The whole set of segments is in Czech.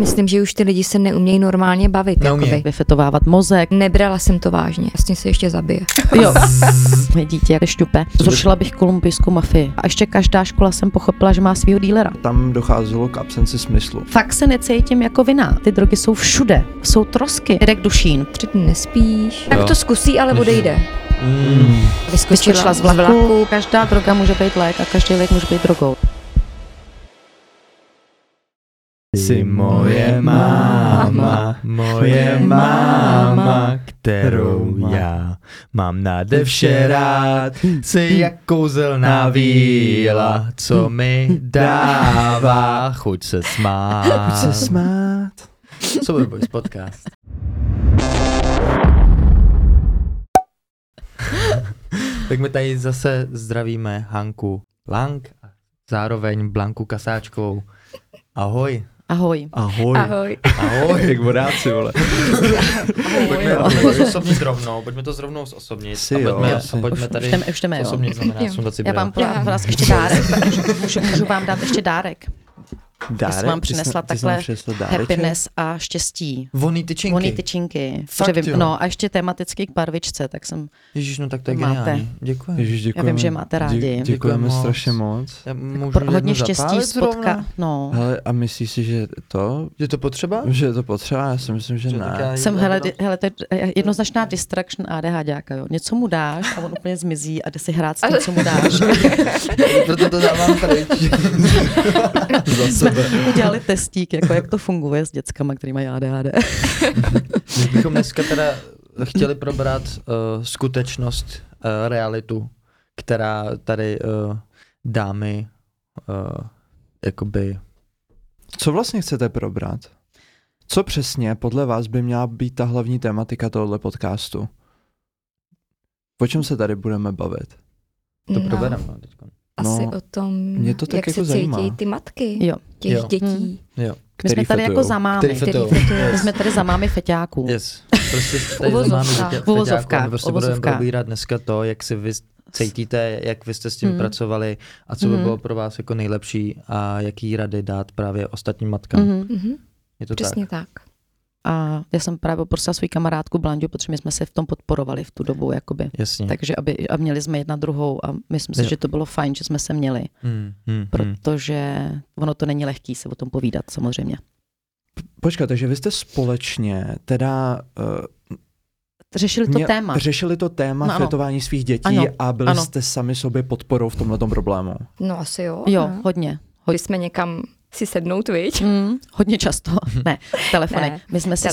Myslím, že už ty lidi se neumějí normálně bavit. Neumějí. Vyfetovávat mozek. Nebrala jsem to vážně. Vlastně se ještě zabije. Jo. Dítě šťupe. Zrušila bych kolumbijskou mafii. A ještě každá škola jsem pochopila, že má svýho dílera. Tam docházelo k absenci smyslu. Fakt se necítím jako vina. Ty drogy jsou všude. Jsou trosky. Jde k dušín. 3 dny nespíš. Jo. Tak to zkusí, ale odejde. Vyskočila z vlaku. Každá droga může být lék a každý lék může být drogou. Jsi moje máma, kterou já mám nade vše rád. Jsi jak kouzelná víla, co mi dává chuť se smát. Sober Boys podcast. Tak my tady zase zdravíme Hanku Lang a zároveň Blanku Kasáčkovou. Ahoj. Ahoj. Ahoj. Ahoj. Ahoj, jak vodáci, vole. Ahoj, pojďme to zrovnou zosobnit. Pojďme tady zosobnit, znamená sundat si brát. Já vám ještě dárek, můžu vám dát ještě dárek. Dárek? Já jsem vám přinesla takhle happiness a štěstí. Voní tyčinky. No a ještě tematicky k barvičce, tak jsem... Ježíš, no tak to je geniální. Děkuji. Já vím, že máte rádi. Děkujeme strašně moc. Hodně štěstí spotká. No. Hele, a myslíš si, že to... Je to potřeba? Že je to potřeba, já si myslím, že ne. Jsem, hele, to je jednoznačná distraction ADHDáka, jo. Něco mu dáš a on úplně zmizí a jde si hrát s tím, co mu dáš. Proto to dávám pryč. Jsme udělali testík, jako jak to funguje s dětskama, který mají ADHD. My bychom dneska teda chtěli probrat skutečnost, realitu, která tady dámy jakoby... Co vlastně chcete probrat? Co přesně podle vás by měla být ta hlavní tematika tohoto podcastu? O čem se tady budeme bavit? To probereme teďka. Asi o tom, to jak jako se cítí ty matky těch dětí. Jo. My jsme tady jako za mámy. My jsme tady za mámy feťáků. Yes. Prostě tady za mámy prostě budeme probírat dneska to, jak si vy cítíte, jak vy jste s tím pracovali a co by bylo pro vás jako nejlepší a jaký rady dát právě ostatním matkám. Je to přesně tak. A já jsem právě poprosila svou kamarádku Blandu, protože my jsme se v tom podporovali v tu dobu, jakoby. Jasně. Takže a měli jsme jedna druhou a myslím si, že to bylo fajn, že jsme se měli, protože ono to není lehký se o tom povídat samozřejmě. Počkat, takže vy jste společně teda... Řešili to téma no, fetování svých dětí a byli jste sami sobě podporou v tomhletom problému. No asi jo. Jo, ne? Hodně. Jsme někam... si sednout, viď? Hodně často. Ne, telefony. Ne, my jsme si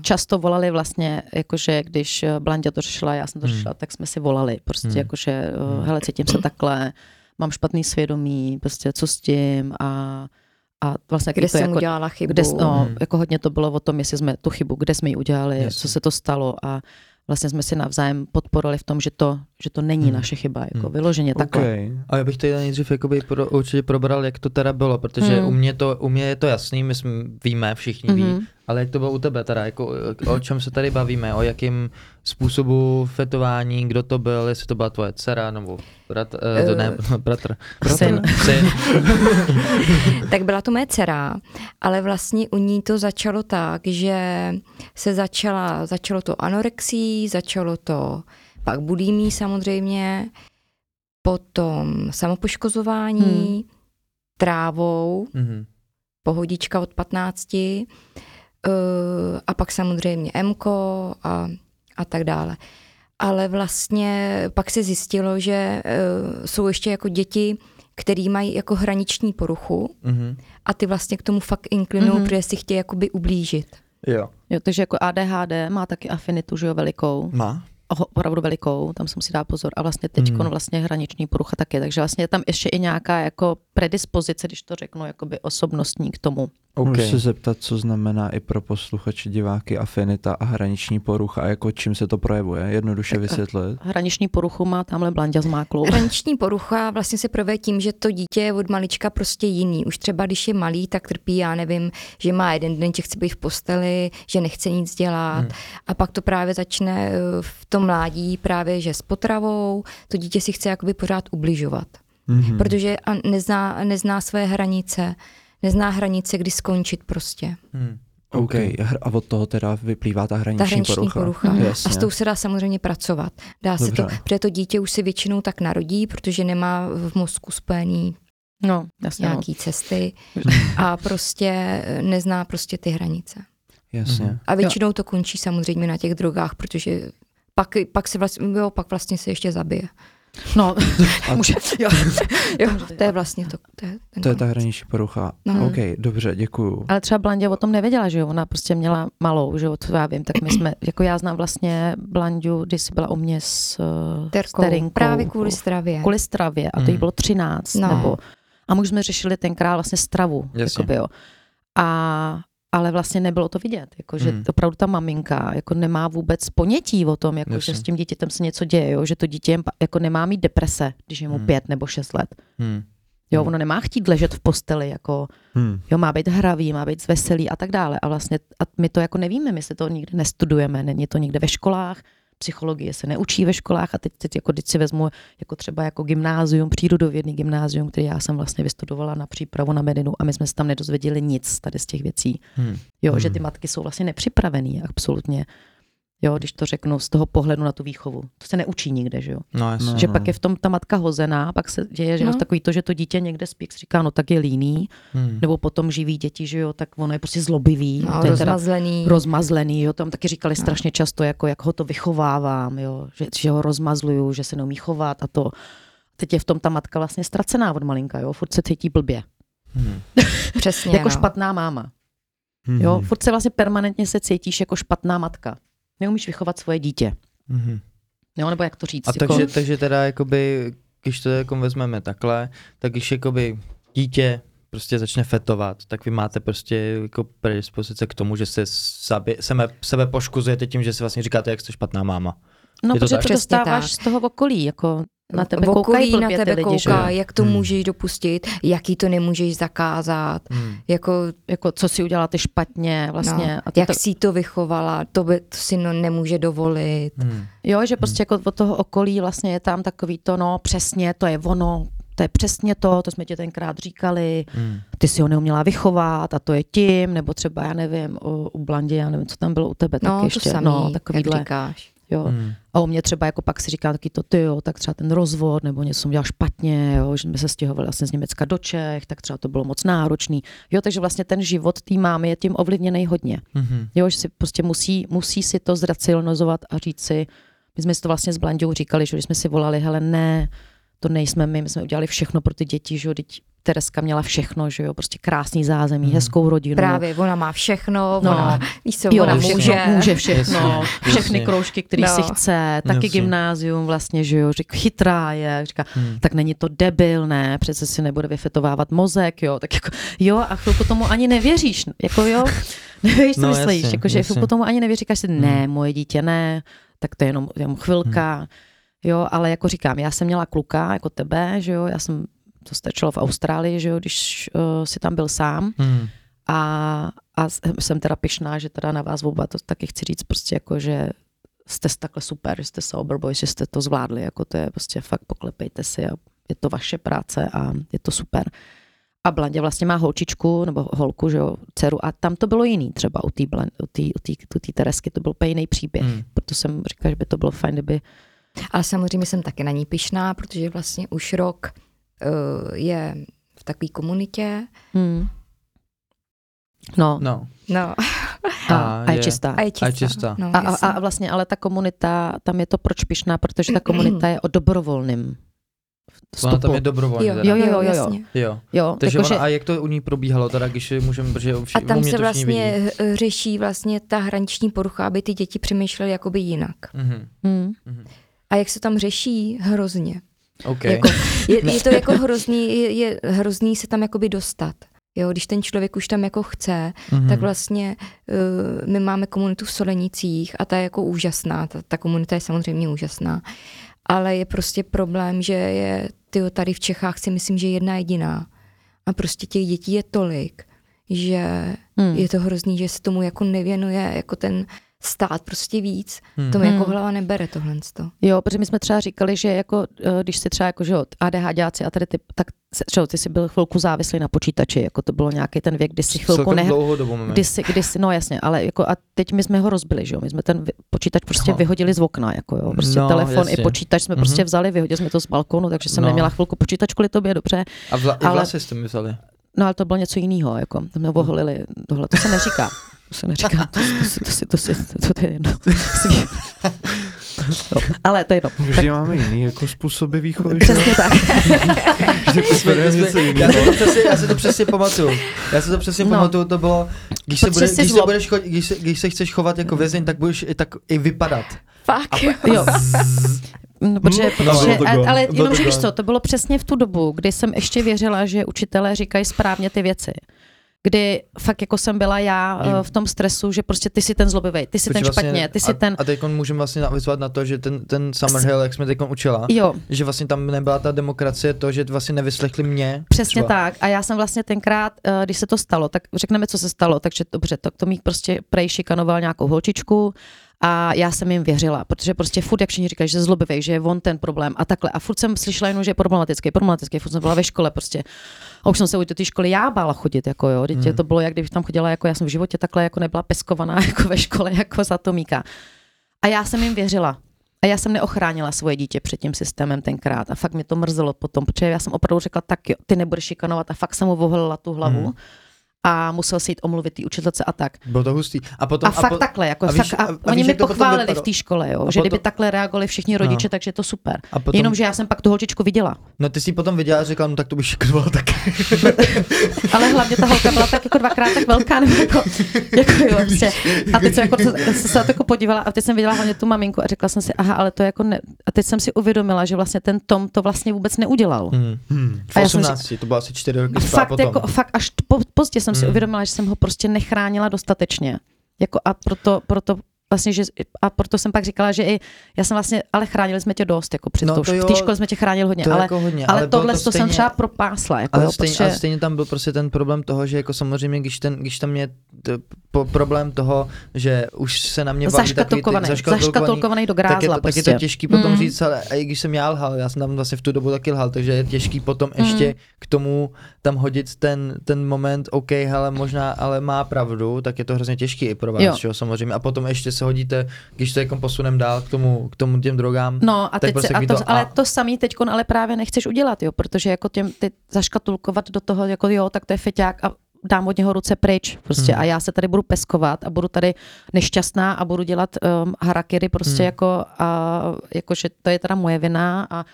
často volali vlastně, jakože když Blanďa to řešila, já jsem to řešila, tak jsme si volali. Prostě jakože, hele, cítím se takhle, mám špatný svědomí, prostě co s tím a vlastně... Kde jsem jako, udělala chybu. Jako hodně to bylo o tom, jestli jsme tu chybu, kde jsme ji udělali, co se to stalo a vlastně jsme si navzájem podporovali v tom, že to není naše chyba, jako vyloženě takhle. Okay. A já bych tady nejdřív jakoby určitě probral, jak to teda bylo, protože u mě je to jasný, my víme, všichni ví, ale jak to bylo u tebe teda, jako, o čem se tady bavíme, o jakém způsobu fetování, kdo to byl, jestli to byla tvoje dcera, nebo syn. Tak byla to moje dcera, ale vlastně u ní to začalo tak, že se začalo to anorexí, začalo to pak bulimí samozřejmě, potom samopoškozování, trávou, pohodička od 15 a pak samozřejmě Mko a tak dále. Ale vlastně pak se zjistilo, že jsou ještě jako děti, který mají jako hraniční poruchu a ty vlastně k tomu fakt inklinují, protože si chtějí jakoby ublížit. Jo, takže jako ADHD má taky afinitu, že jo, velikou. Má. Opravdu velikou, tam se musí dát pozor. A vlastně teď vlastně hraniční porucha taky. Takže vlastně je tam ještě i nějaká jako predispozice, když to řeknu, jakoby osobnostní k tomu. Můžu se zeptat, co znamená i pro posluchače, diváky afinita a hraniční porucha a jako čím se to projevuje? Jednoduše vysvětlit. Hraniční poruchu má tamhle Blanďa s máklou. Hraniční porucha vlastně se projevuje tím, že to dítě je od malička prostě jiný. Už třeba když je malý, tak trpí, já nevím, že má jeden den, že chce být v posteli, že nechce nic dělat. A pak to právě začne v tom mládí právě, že s potravou, to dítě si chce jakoby pořád ubližovat. Protože nezná své hranice. nezná hranice, kdy skončit prostě. Okay. A od toho teda vyplývá ta hraniční porucha. Yes, a s tou se dá samozřejmě pracovat. Dá se to, protože to dítě už si většinou tak narodí, protože nemá v mozku spojený nějaký cesty a prostě nezná prostě ty hranice. Jasně. A většinou to končí samozřejmě na těch drogách, protože pak vlastně se ještě zabije. To je vlastně to. To je ta hraniční porucha. OK, dobře, děkuju. Ale třeba Blandě o tom nevěděla, že jo? Ona prostě měla malou, že jo? To já vím, tak my jsme, jako já znám vlastně Blandu, když byla u mě s Terkou. Právě kvůli stravě. A to jí bylo 13. A my jsme řešili tenkrát vlastně stravu. Jakoby, jo. Ale vlastně nebylo to vidět, jakože opravdu ta maminka jako nemá vůbec ponětí o tom, jako, že s tím dítětem se něco děje, jo? Že to dítě jako nemá mít deprese, když je mu 5 nebo 6 let. Jo, ono nemá chtít ležet v posteli, jako, jo, má být hravý, má být veselý a tak dále. A vlastně a my to jako nevíme, my se to nikdy nestudujeme, není to nikde ve školách, psychologie se neučí ve školách a teď jako když si vezmu jako třeba jako gymnázium, přírodovědný gymnázium, který já jsem vlastně vystudovala na přípravu na medicínu a my jsme se tam nedozvěděli nic tady z těch věcí. Že ty matky jsou vlastně nepřipravený absolutně. Jo, když to řeknu z toho pohledu na tu výchovu. To se neučí nikde, že jo. No, pak je v tom ta matka hozená, pak se děje, že takový to, že to dítě někde spí, říká, no tak je líný, nebo potom živí děti, že jo, tak ono je prostě zlobivý, no, rozmazlený, jo, tam taky říkali strašně často, jako jak ho to vychovávám, jo, že ho rozmazluju, že se neumí chovat a to. Teď je v tom ta matka vlastně ztracená od malinka, jo, furt se cítí blbě. Přesně. Jako špatná máma. Jo, furt se vlastně permanentně se cítíš jako špatná matka. Neumíš vychovat svoje dítě. Jo, nebo jak to říct. A jako... takže teda, jakoby, když to jako vezmeme takhle, tak když jakoby dítě prostě začne fetovat, tak vy máte prostě jako predispozice k tomu, že se sebe poškozujete tím, že si vlastně říkáte, jak jste špatná máma. No, protože to dostáváš z toho okolí, jako na tebe koukají lidi, jak to můžeš dopustit, jaký to nemůžeš zakázat, jako co si uděláte špatně vlastně. No, jak jsi to vychovala, to si nemůže dovolit. Jo, že prostě jako od toho okolí vlastně je tam takový to, no přesně, to je ono, to je přesně to jsme ti tenkrát říkali, ty si ho neuměla vychovat a to je tím, nebo třeba, já nevím, u Blandě, já nevím, co tam bylo u tebe, tak to ještě, samý, takovýhle. Jak říkáš. Jo. A u mě třeba jako pak si říká taky to, tyjo, tak třeba ten rozvod, nebo něco jsem dělal špatně, jo, že jsme se stěhovali vlastně z Německa do Čech, tak třeba to bylo moc náročný. Jo, takže vlastně ten život té mámy je tím ovlivněný hodně. Jo, že si prostě musí si to zracionalizovat a říct si, my jsme si to vlastně s Blandou říkali, že když jsme si volali, hele ne, to nejsme my jsme udělali všechno pro ty děti, že jo, Tereska měla všechno, že jo, prostě krásný zázemí, hezkou rodinu. Právě, ona má všechno, ona může všechno, všechny kroužky, které si chce, taky gymnázium vlastně, že jo, říká, chytrá je, říká, tak není to debil, ne, přece si nebude vyfetovávat mozek, jo, tak jako, jo, a chvilku tomu ani nevěříš, jako jo, nevíš, co myslíš, jakože chvilku tomu ani nevěříš, říkáš si, ne, moje dítě ne, tak to je jenom chvilka, jo, ale jako říkám, já jsem měla kluka, jako tebe, že jo, to stačilo v Austrálii, že jo, když si tam byl sám. A jsem teda pyšná, že teda na vás oba to taky chci říct prostě jako, že jste takhle super, že jste Sober Boys, že jste to zvládli, jako to je prostě fakt poklepejte si a je to vaše práce a je to super. A Blandě vlastně má holčičku nebo holku, že jo, dceru a tam to bylo jiný třeba u té Teresky, to byl úplně jiný příběh, proto jsem říkala, že by to bylo fajn, kdyby... Ale samozřejmě jsem taky na ní pyšná, protože vlastně už rok je v takové komunitě. A je čistá. A vlastně ale ta komunita, tam je to proč pyšná, protože ta komunita je o dobrovolným vstupu. Ona tam je dobrovolně. Jo. Takže ona, a jak to u ní probíhalo teda, když můžeme... A tam se vlastně řeší vlastně ta hraniční porucha, aby ty děti přemýšlely jakoby jinak. A jak se tam řeší? Hrozně. Okay. Jako, je to jako hrozný, je hrozný se tam jakoby dostat. Jo, když ten člověk už tam jako chce, tak vlastně my máme komunitu v Solenicích a ta je jako úžasná, ta komunita je samozřejmě úžasná, ale je prostě problém, že je tady v Čechách si myslím, že jedna jediná a prostě těch dětí je tolik, že je to hrozný, že se tomu jako nevěnuje jako ten stát prostě víc. To mi jako hlava nebere tohle. Jo, protože my jsme třeba říkali, že jako, když si třeba jako, že ADHDáci a tady ty, tak že, ty jsi byl chvilku závislý na počítači, jako to bylo nějaký ten věk, kdy si chvilku kdysi, no jasně, ale jako a teď my jsme ho rozbili, že jo, my jsme ten počítač prostě vyhodili z okna, jako jo, prostě no, telefon jasně. I počítač jsme prostě vzali, vyhodili jsme to z balkonu, takže jsem neměla chvilku počítač kvůli tobě, dobře. A vlasy jste mi vzali. No ale to bylo něco jiného, jako, to mě oholili, tohle, to se neříká. To je jedno. No, ale to je jedno. Vždy tak... máme jiný jako způsoby výchovy. Přesně tak. Já se to přesně pamatuju. To bylo, když se chceš chovat jako vězeň, tak budeš tak i vypadat. Fakt. Jo. No, protože, ale jenom říkáš co, to bylo přesně v tu dobu, kdy jsem ještě věřila, že učitelé říkají správně ty věci. Kdy fakt jako jsem byla já v tom stresu, že prostě ty jsi ten zlobivej, ty jsi ten špatně, vlastně, ty jsi ten... A teď můžeme vlastně vyzvat na to, že ten Summerhill, jak jsme teď učila, že vlastně tam nebyla ta demokracie, to, že vlastně nevyslechli mě. Přesně třeba. Tak. A já jsem vlastně tenkrát, když se to stalo, tak řekneme, co se stalo, takže dobře, tak Tomík prostě prej šikanoval nějakou holčičku a já jsem jim věřila, protože prostě furt, jak všichni říkají, že je zlobivej, že je on ten problém a takhle. A furt jsem slyšela jenom, že je problematický, furt jsem byla ve škole prostě. A už jsem se do té školy já bála chodit, jako jo, dítě, to bylo, jak kdybych tam chodila, jako já jsem v životě takhle jako nebyla peskovaná jako ve škole, jako za Tomíka. A já jsem jim věřila. A já jsem neochránila svoje dítě před tím systémem tenkrát. A fakt mě to mrzelo potom, protože já jsem opravdu řekla, tak jo, ty nebudeš šikanovat a fakt jsem mu vohlila tu hlavu. A musel se jít omluvit té učitelce a tak. Bylo to hustý. Oni mi pochválili v té škole, jo, že kdyby takhle reagovali všichni rodiče, takže je to super. Jenomže já jsem pak tu holčičku viděla. No ty jsi potom viděla a říkala, no tak to bych šikanovala taky. Ale hlavně ta holka byla tak jako dvakrát tak velká, nebo jako jo, prostě. A teď jsem jako se na to jako podívala a teď jsem viděla hlavně tu maminku a řekla jsem si, aha, ale to jako ne... A teď jsem si uvědomila, že vlastně ten Tom to vlastně vůbec neudělal. V 18, to bylo asi 4 roky potom. Fakt až pozdě jsem si uvědomila, že jsem ho prostě nechránila dostatečně. Jako a proto vlastně, že a proto jsem pak říkala, že i já jsem vlastně, ale chránili jsme tě dost, jako před tou v té škole jsme tě chránili hodně, ale tohle to jsem třeba propásla, jako ale jo, stejně tam byl prostě ten problém toho, že jako samozřejmě, když tam je problém toho, že už se na mě baví takový zaškatulkovaný do grázla, tak je to těžký potom říct, ale i když jsem já lhal, já jsem tam vlastně v tu dobu taky lhal, takže je těžký potom ještě k tomu tam hodit ten moment, OK, hele, možná, ale má pravdu, tak je to hrozně těžký i pro vás, jo, samozřejmě. A potom ještě hodíte, když to jako posunem dál k tomu těm drogám. No a teď prostě ale to samý teďkon ale právě nechceš udělat, jo, protože jako teď zaškatulkovat do toho, jako jo, tak to je feťák a dám od něho ruce pryč prostě a já se tady budu peskovat a budu tady nešťastná a budu dělat harakiri prostě jako a jakože to je teda moje vina a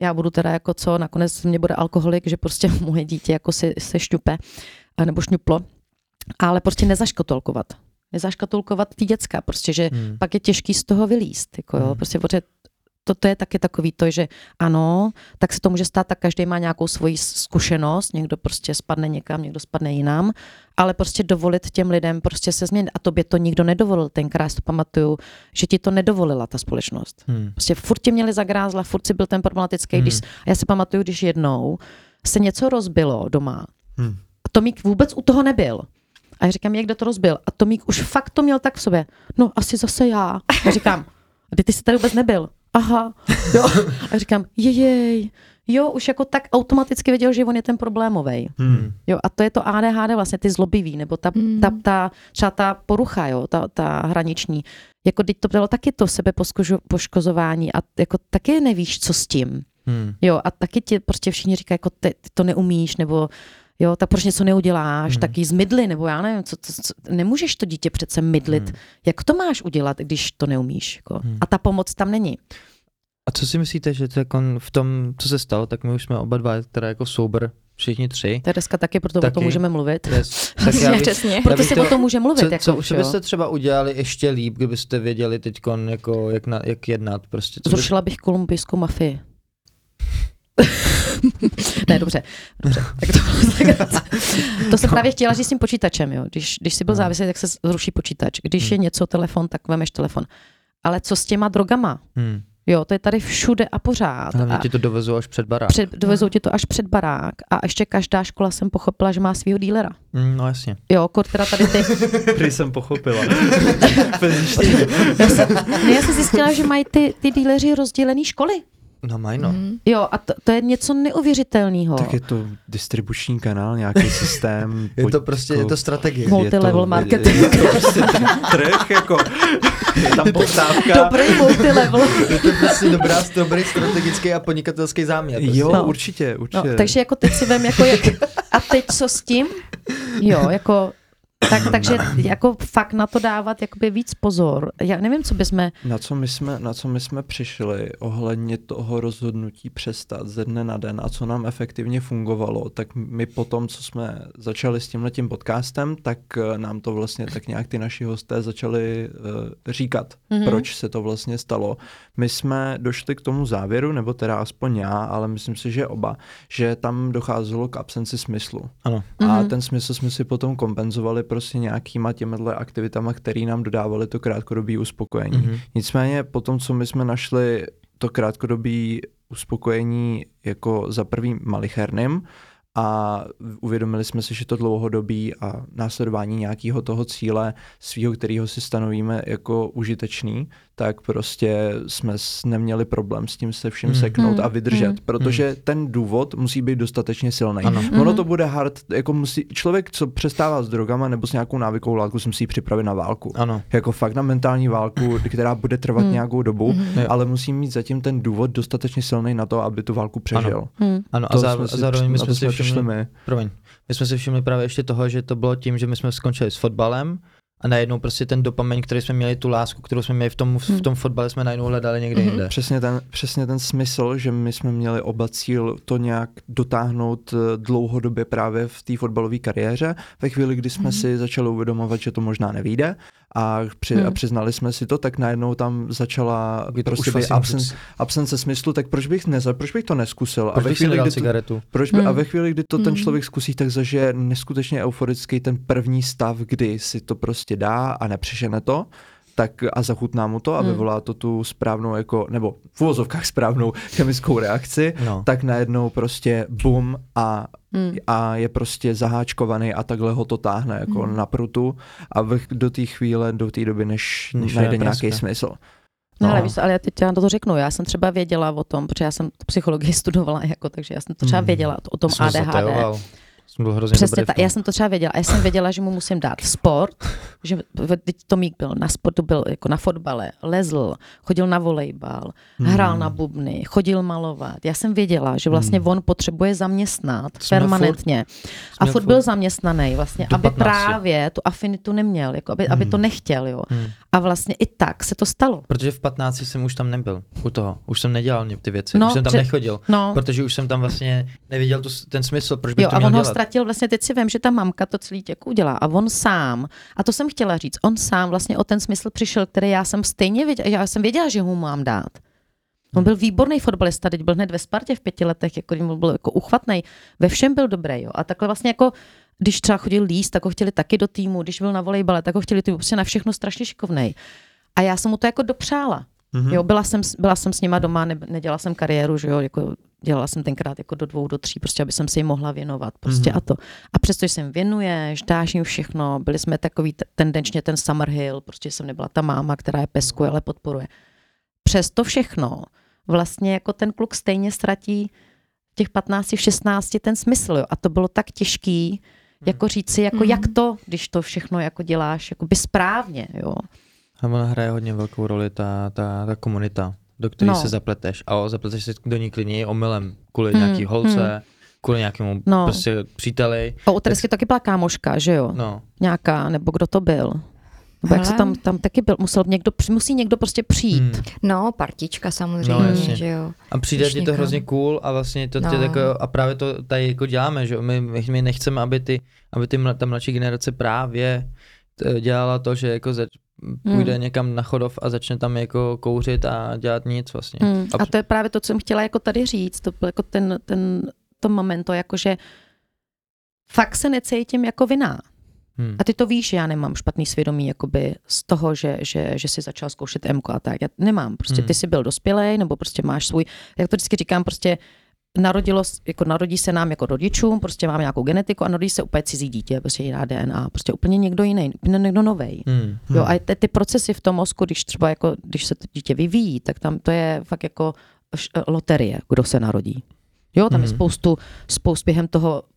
já budu teda jako co, nakonec mě bude alkoholik, že prostě moje dítě jako se šňupe nebo šňuplo, ale prostě nezaškatulkovat ty děcka, prostě, že pak je těžký z toho vylíst, jako jo, prostě, protože to je taky takový to, že ano, tak se to může stát, tak každý má nějakou svoji zkušenost, někdo prostě spadne někam, někdo spadne jinam, ale prostě dovolit těm lidem prostě se změnit a tobě to nikdo nedovolil, tenkrát si to pamatuju, že ti to nedovolila ta společnost. Prostě furt tě měli zagrázla, furt si byl ten problematický, já si pamatuju, když jednou se něco rozbilo doma, a Tomík vůbec u toho nebyl. A já říkám, jak kdo to rozbil? A Tomík už fakt to měl tak v sobě. No asi zase já. A říkám, a ty jsi tady vůbec nebyl. Aha. Jo. A říkám, jo, už jako tak automaticky věděl, že on je ten problémovej. Jo, a to je to ADHD vlastně, ty zlobivý, nebo třeba ta porucha, jo, ta hraniční. Jako teď to bylo taky to sebepoškozování a jako taky nevíš, co s tím. Jo, a taky ti prostě všichni říkají, jako ty to neumíš, nebo jo, tak proč něco neuděláš, tak jí zmydli, nebo já nevím, co, nemůžeš to dítě přece mydlit. Jak to máš udělat, když to neumíš? Jako? A ta pomoc tam není. A co si myslíte, že to jako v tom, co se stalo, tak my už jsme oba dva teda jako sober, všichni tři. Tereska taky, proto o tom můžeme mluvit. Proto se o tom může mluvit. Co byste třeba udělali ještě líp, kdybyste věděli teď, jako, jak jednat? Prostě, zrušila bych kolumbijskou mafii. Ne, dobře. To jsem právě chtěla říct s tím počítačem, jo. Když jsi byl závislý, tak se zruší počítač. Když je něco telefon, tak vemeš telefon. Ale co s těma drogama? Jo, to je tady všude a pořád. A ti to dovezou až před barák. Dovezou ti to až před barák a ještě každá škola jsem pochopila, že má svýho dílera. No jasně. Jo, kor teda tady ty... Prý jsem pochopila. Já jsem zjistila, že mají ty díleři rozdělený školy. No mají, no. Jo, a to je něco neuvěřitelného. Tak je to distribuční kanál, nějaký systém. Je to prostě, je to strategie. Multilevel marketing. Je to prostě trh, jako... Je tam poptávka. Dobrý multilevel. Je to prostě dobrý strategický a podnikatelský záměr. Prostě. Jo, no. Určitě. No, takže jako teď si vem, jako jak... A teď co s tím? Jo, jako... Takže jako fakt na to dávat jakoby víc pozor. Já nevím, co bychom... Na co my jsme přišli ohledně toho rozhodnutí přestat ze dne na den a co nám efektivně fungovalo, tak my potom, co jsme začali s tímhletím podcastem, tak nám to vlastně tak nějak ty naši hosté začali říkat, proč se to vlastně stalo. My jsme došli k tomu závěru, nebo teda aspoň já, ale myslím si, že oba, že tam docházelo k absenci smyslu. Ano. A ten smysl jsme si potom kompenzovali prostě nějakýma těmihle aktivitama, který nám dodávaly to krátkodobé uspokojení. Nicméně po tom, co my jsme našli to krátkodobé uspokojení jako za prvým malicherným a uvědomili jsme si, že to dlouhodobí a následování nějakého toho cíle svýho, kterého si stanovíme jako užitečný, tak prostě jsme neměli problém s tím se vším seknout a vydržet, protože ten důvod musí být dostatečně silný. Ono to bude hard, jako musí, člověk, co přestává s drogama nebo s nějakou návykovou látku, se musí připravit na válku. Ano. Jako fakt na mentální válku, která bude trvat nějakou dobu, ale musí mít zatím ten důvod dostatečně silný na to, aby tu válku přežil. Ano. A zároveň my jsme si všimli, právě ještě toho, že to bylo tím, že my jsme skončili s fotbalem, a najednou prostě ten dopamin, který jsme měli, tu lásku, kterou jsme měli v tom fotbale, jsme najednou hledali někde jinde. Přesně ten smysl, že my jsme měli oba cíl to nějak dotáhnout dlouhodobě právě v té fotbalové kariéře. Ve chvíli, kdy jsme si začali uvědomovat, že to možná nevyjde a přiznali jsme si to, tak najednou tam začala prostě absence smyslu, tak proč bych to neskusil? A ve chvíli, kdy to ten člověk zkusí, tak zažije neskutečně euforický ten první stav, kdy si to prostě dá a nepřežene to, tak a zachutná mu to a vyvolá to tu správnou, jako, nebo v uvozovkách správnou chemickou reakci, tak najednou prostě bum a je prostě zaháčkovaný a takhle ho to táhne jako na prutu a do té chvíle, do té doby, než najde nějaký smysl. No ale víš, ale já teď na to řeknu, já jsem třeba věděla o tom, protože já jsem psychologii studovala, jako, takže já jsem to třeba věděla o tom ADHD. Přesně tak, já jsem to třeba věděla. Já jsem věděla, že mu musím dát sport, že Tomík byl na sportu, byl jako na fotbale, lezl, chodil na volejbal, hrál na bubny, chodil malovat. Já jsem věděla, že vlastně on potřebuje zaměstnat permanentně. A furt byl zaměstnaný vlastně, aby právě tu afinitu neměl, jako aby to nechtěl. Jo. A vlastně i tak se to stalo. Protože v 15 jsem už tam nebyl u toho. Už jsem nedělal ty věci, už jsem tam nechodil. Protože už jsem tam vlastně neviděl ten smysl, proč bych to měl dělat. Vlastně teď si vím, že ta mamka to celý jako udělá a on sám, a to jsem chtěla říct, on sám vlastně o ten smysl přišel, který já jsem stejně věděla, já jsem věděla, že ho mám dát. On byl výborný fotbalista, teď byl hned ve Spartě v 5 letech, jako byl jako uchvatnej, ve všem byl dobrý, jo. A takhle vlastně jako, když třeba chodil líst, tak ho chtěli taky do týmu, když byl na volejbale, tak ho chtěli týmu, prostě na všechno strašně šikovnej. A já jsem mu to jako dopřála. Jo, byla jsem s nima doma, nedělala jsem kariéru, že jo, jako dělala jsem tenkrát jako do 2, do 3, prostě, aby jsem se jim mohla věnovat, prostě a to. A přesto jsem věnuješ, dáš jim všechno, byli jsme takový tendenčně ten Summerhill, prostě jsem nebyla ta máma, která je peskuje, ale podporuje. Přesto všechno, vlastně jako ten kluk stejně ztratí těch 15, 16 ten smysl, jo, a to bylo tak těžký, jako říci, jako jak to, když to všechno jako děláš, jako by správně, jo. A ona hraje hodně velkou roli ta komunita, do které se zapleteš. A zapleteš se do ní klidně i omylem kvůli nějaký holce, kvůli nějakému prostě příteli. A u Teresky taky byla kámoška, že jo? No. Nějaká, nebo kdo to byl? Nebo jak se tam taky byl, musí někdo prostě přijít. No, partička samozřejmě, že jo. A přijde ti to hrozně cool a vlastně to tě jako, a právě to tady jako děláme, že jo? My nechceme, aby ta mladší generace právě dělala to, že jako půjde někam na Chodov a začne tam jako kouřit a dělat nic vlastně. A to je právě to, co jsem chtěla jako tady říct, to byl jako to momento, jakože fakt se necítím jako vinná. A ty to víš, já nemám špatný svědomí jakoby z toho, že jsi začal zkoušet Mko a tak. Já nemám, prostě ty jsi byl dospělej, nebo prostě máš svůj, jak to vždycky říkám, prostě narodí se nám jako rodičům, prostě máme nějakou genetiku a narodí se úplně cizí dítě, prostě jiná DNA, prostě úplně někdo jiný, někdo novej. Jo, a ty procesy v tom mozku, když třeba jako, když se to dítě vyvíjí, tak tam to je fakt jako loterie, kdo se narodí. Jo, tam je spoustu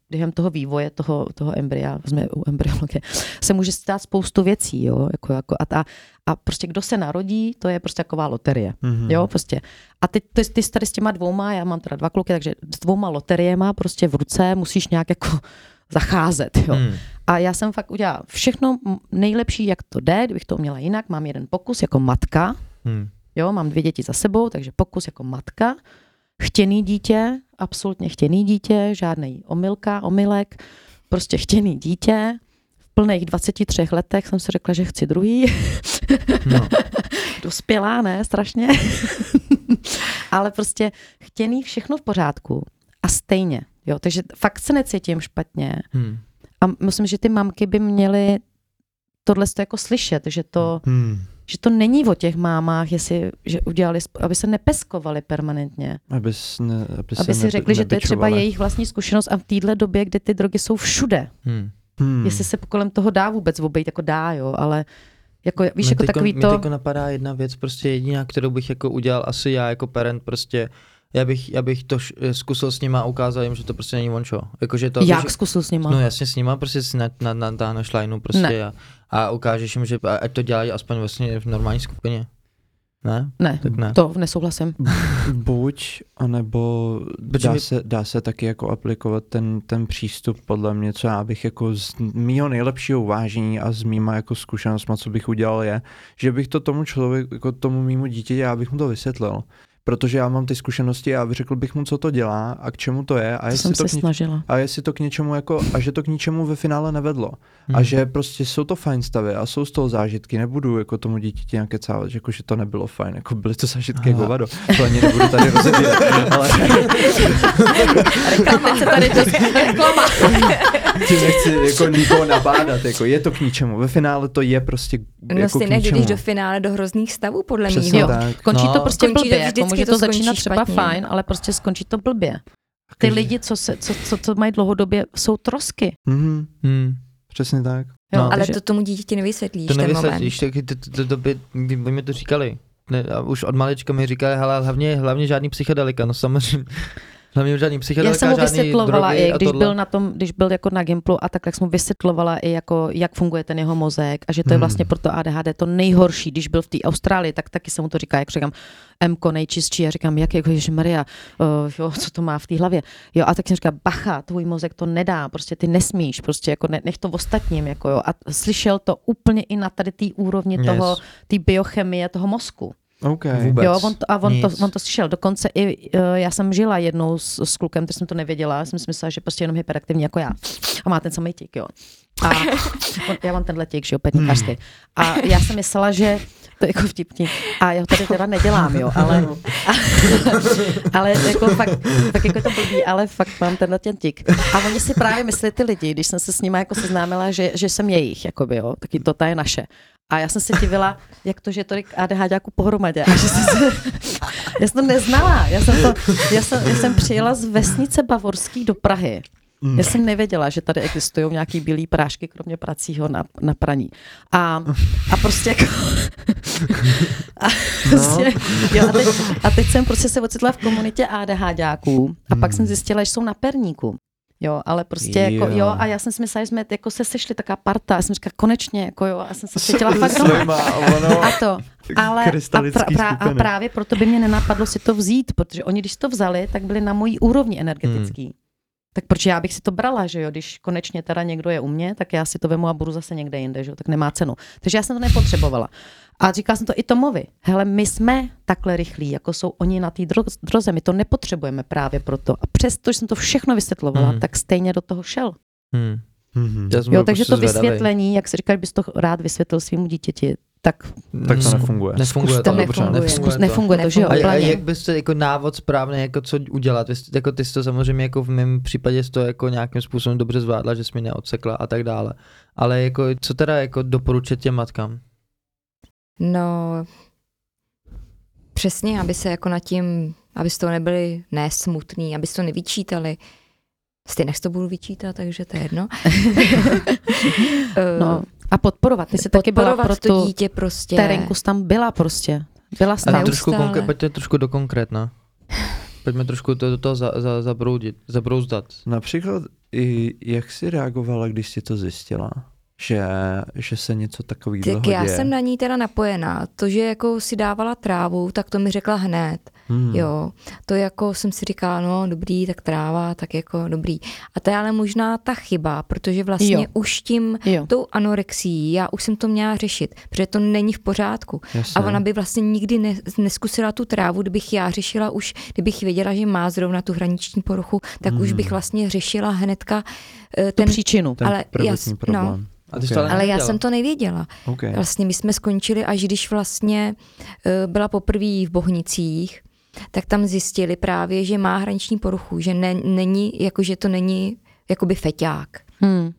během toho vývoje toho embrya, jsme u embryologie, se může stát spoustu věcí, jo, jako a prostě kdo se narodí, to je prostě taková loterie, jo, prostě. A ty tady s těma dvouma, já mám teda 2 kluky, takže s 2 loteriema prostě v ruce musíš nějak jako zacházet, jo. A já jsem fakt udělala všechno nejlepší, jak to jde, kdybych to uměla jinak, mám jeden pokus jako matka, jo, mám 2 děti za sebou, takže pokus jako matka, chtěný dítě, absolutně chtěný dítě, žádnej omylek, prostě chtěný dítě. V plných 23 letech jsem si řekla, že chci druhý. No. Dospělá, ne? Strašně. Ale prostě chtěný, všechno v pořádku. A stejně. Jo? Takže fakt se necítím špatně. A myslím, že ty mamky by měly tohle jako slyšet, že to není o těch mámách, že udělali, aby se nepeskovali permanentně. Aby si řekli, že to je třeba jejich vlastní zkušenost a v téhle době, kdy ty drogy jsou všude. Jestli se kolem toho dá vůbec obejít, jako dá, jo, ale jako, víš, mě jako teďko, takový to... Mě teďko napadá jedna věc, prostě jediná, kterou bych jako udělal asi já jako parent, prostě já bych to zkusil s nima a ukázal jim, že to prostě není ončo. Jakože to, jak zkusil s nima? No jasně s nima, prostě si natáhneš lajnu prostě a ukážeš jim, že ať to dělají aspoň vlastně v normální skupině. Ne? Ne. To nesouhlasím. Buď, anebo dá se taky jako aplikovat ten přístup podle mě, co já bych jako z mýho nejlepšího uvážení a z mýma jako zkušenostma, co bych udělal je, že bych to tomu člověku, jako tomu mýmu dítěti, já bych mu to vysvětlil. Protože já mám ty zkušenosti a řekl bych mu, co to dělá a k čemu to je a že to k ničemu ve finále nevedlo. A že prostě jsou to fajn stavy a jsou z toho zážitky, nebudu jako tomu dítěti nějaké cávat, jako že to nebylo fajn, jako byly to zážitky jako vado. To ani nebudu tady rozebírat. Ale... Reklama se tady reklama. Tím nechci jako nikoho nabádat, jako je to k ničemu, ve finále to je prostě jako k ničemu. No si nejdeš do finále do hrozných stavů podle mě. Končí to prostě blbě. Může to začínat třeba fajn, ale prostě skončí to blbě. Ty lidi, co mají dlouhodobě, jsou trosky. Přesně tak. Jo, no. Ale to tomu dítěti nevysvětlíš ten moment. Oni mi to říkali. Už od malička mi říkali, hlavně žádný psychedelika, no samozřejmě. Hlavně žádný psychedelika, žádný drogy. Já jsem mu vysvětlovala i, když byl jako na Gimplu a tak jsem mu vysvětlovala i jako, jak funguje ten jeho mozek a že to je vlastně proto ADHD to nejhorší. Když byl v té Austrálii, tak taky se mu to říká, jak říkám, Mko nejčistší a říkám, jak je Ježišmarja, co to má v té hlavě. Jo, a tak jsem říkala, bacha, tvůj mozek to nedá, prostě ty nesmíš, prostě jako nech to ostatním, jako jo. A slyšel to úplně i na tady té úrovni toho, té biochemie toho mozku. Okay. Jo, on to slyšel. Dokonce i já jsem žila jednou s klukem, který jsem to nevěděla, jsem si myslela, že prostě jenom hyperaktivní jako já. A má ten samý tik, jo. A já mám tenhle tik, že jo, petníkářský. A já jsem myslela, že to je jako vtipný. A já ho tady teda nedělám, jo, ale jako fakt, tak jako to blbý, ale fakt mám tenhle ten tik. A oni si právě myslí ty lidi, když jsem se s nima jako seznámila, že jsem jejich, jakoby, jo, taky to ta je naše. A já jsem se divila, jak to, že je tolik ADHďáků pohromadě. A já jsem to neznala. Já jsem přijela z vesnice bavorský do Prahy. Já jsem nevěděla, že tady existují nějaký bílý prášky, kromě pracího na praní. A prostě jako... teď jsem prostě se ocitla v komunitě ADHďáků a pak jsem zjistila, že jsou na perníku. Jo, ale prostě jako, jo, a já jsem si myslela, že jsme jako se sešli taká parta, já jsem říkala, konečně, jako jo, a jsem se cítila fakt doma. A to, ale a právě proto by mě nenapadlo si to vzít, protože oni, když to vzali, tak byli na mojí úrovni energetický. Tak proč já bych si to brala, že jo, když konečně teda někdo je u mě, tak já si to vemu a budu zase někde jinde, že jo, tak nemá cenu. Takže já jsem to nepotřebovala. A říkala jsem to i Tomovi, hele, my jsme takhle rychlí, jako jsou oni na té droze, my to nepotřebujeme právě proto. A přesto, že jsem to všechno vysvětlovala, tak stejně do toho šel. Jo, takže to vysvětlení, jak se říká, bys to rád vysvětlil svému dítěti, tak to nefunguje. Nefunguje to, že jo? A jak byste jako návod správně, jako co udělat? Jako ty jsi to samozřejmě jako v mém případě to jako nějakým způsobem dobře zvládla, že jsi mi neodsekla a tak dále. Ale jako co teda jako doporučit těm matkám? No, přesně, aby se jako nad tím, aby z toho nebyli nesmutný, aby se to nevyčítali. Stejně to budu vyčítat, takže to je jedno. No. A podporovat. Ty jsi taky byla pro to dítě prostě. Terenku jsi tam byla prostě. Byla jsi tam trošku pojďme trošku do konkrétna. Pojďme trošku do toho zabrouzdat. Například, jak jsi reagovala, když jsi to zjistila? Že se něco takového děje? Tak já jsem na ní teda napojená. To, že jako si dávala trávu, tak to mi řekla hned. Jo. To jako jsem si říkala, no dobrý, tak tráva, tak jako dobrý. A to je ale možná ta chyba, protože vlastně už tím, tou anorexií, já už jsem to měla řešit, protože to není v pořádku. Jasně. A ona by vlastně nikdy neskusila tu trávu, kdybych já řešila už, kdybych věděla, že má zrovna tu hraniční poruchu, tak už bych vlastně řešila hnedka ten, tu příčinu, ale ten prvotní problém. No, ale já jsem to nevěděla. Okay. Vlastně my jsme skončili, až když vlastně byla poprvé v Bohnicích, tak tam zjistili právě, že má hraniční poruchu, že není, jako že to není jakoby feťák.